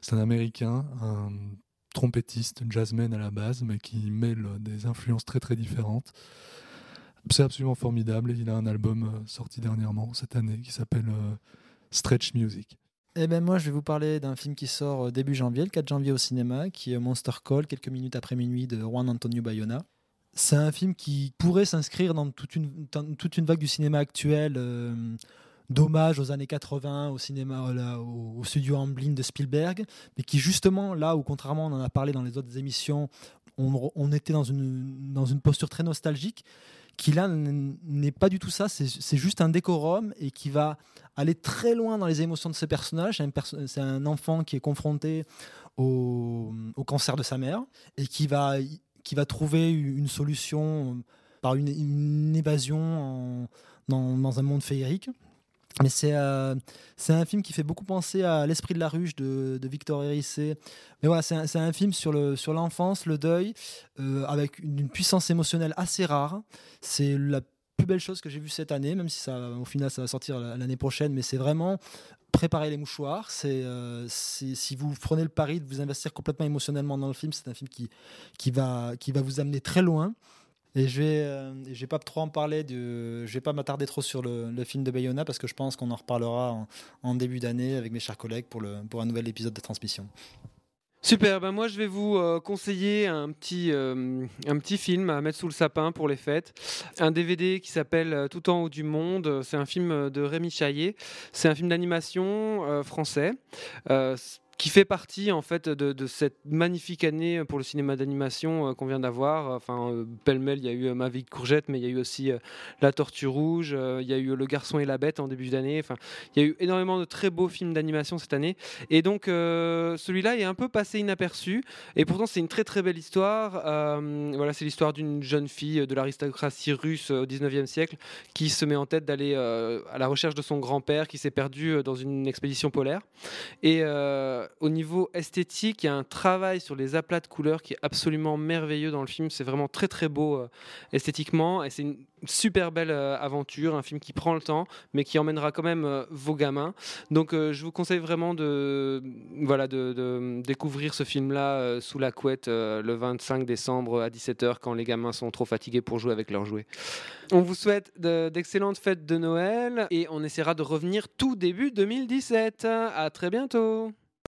C'est un Américain, un trompettiste, jazzman à la base, mais qui mêle des influences très, très différentes. C'est absolument formidable. Il a un album sorti dernièrement, cette année, qui s'appelle euh, Stretch Music. Eh ben moi, je vais vous parler d'un film qui sort début janvier, le quatre janvier au cinéma, qui est Monster Call, quelques minutes après minuit, de Juan Antonio Bayona. C'est un film qui pourrait s'inscrire dans toute une, dans toute une vague du cinéma actuel, euh, d'hommage aux années quatre-vingts, au cinéma, là, au, au studio Amblin de Spielberg, mais qui justement, là où contrairement, on en a parlé dans les autres émissions, on, on était dans une, dans une posture très nostalgique, qui là n'est pas du tout ça, c'est, c'est juste un décorum et qui va aller très loin dans les émotions de ce personnage. C'est un, perso- c'est un enfant qui est confronté au, au cancer de sa mère et qui va, qui va trouver une solution par une, une évasion en, dans, dans un monde féerique. Mais c'est, euh, c'est un film qui fait beaucoup penser à L'Esprit de la ruche de, de Victor Hérissé. Mais voilà, c'est un, c'est un film sur, le, sur l'enfance, le deuil, euh, avec une, une puissance émotionnelle assez rare. C'est la plus belles choses que j'ai vues cette année, même si ça, au final ça va sortir l'année prochaine, mais c'est vraiment préparer les mouchoirs. C'est, euh, c'est, si vous prenez le pari de vous investir complètement émotionnellement dans le film, c'est un film qui, qui, va, qui va vous amener très loin. Et je vais, euh, je vais pas trop en parler, de, je vais pas m'attarder trop sur le, le film de Vaiana, parce que je pense qu'on en reparlera en, en début d'année avec mes chers collègues pour, le, pour un nouvel épisode de Transmission. Super, ben moi je vais vous euh, conseiller un petit, euh, un petit film à mettre sous le sapin pour les fêtes. Un D V D qui s'appelle Tout en haut du monde. C'est un film de Rémi Chaillet. C'est un film d'animation euh, français. Euh, qui fait partie en fait de, de cette magnifique année pour le cinéma d'animation euh, qu'on vient d'avoir. Enfin, euh, pêle-mêle, il y a eu euh, Ma vie de courgette, mais il y a eu aussi euh, La Tortue Rouge, il euh, y a eu Le Garçon et la Bête en début d'année. Enfin, il y a eu énormément de très beaux films d'animation cette année. Et donc, euh, celui-là est un peu passé inaperçu. Et pourtant, c'est une très très belle histoire. Euh, voilà, c'est l'histoire d'une jeune fille de l'aristocratie russe au dix-neuvième siècle qui se met en tête d'aller euh, à la recherche de son grand-père qui s'est perdu dans une expédition polaire. Et euh, au niveau esthétique, il y a un travail sur les aplats de couleurs qui est absolument merveilleux dans le film. C'est vraiment très très beau euh, esthétiquement, et c'est une super belle euh, aventure, un film qui prend le temps mais qui emmènera quand même euh, vos gamins. Donc euh, je vous conseille vraiment de, voilà, de, de découvrir ce film-là euh, sous la couette euh, le vingt-cinq décembre à dix-sept heures quand les gamins sont trop fatigués pour jouer avec leurs jouets. On vous souhaite de, d'excellentes fêtes de Noël, et on essaiera de revenir tout début deux mille dix-sept. À très bientôt.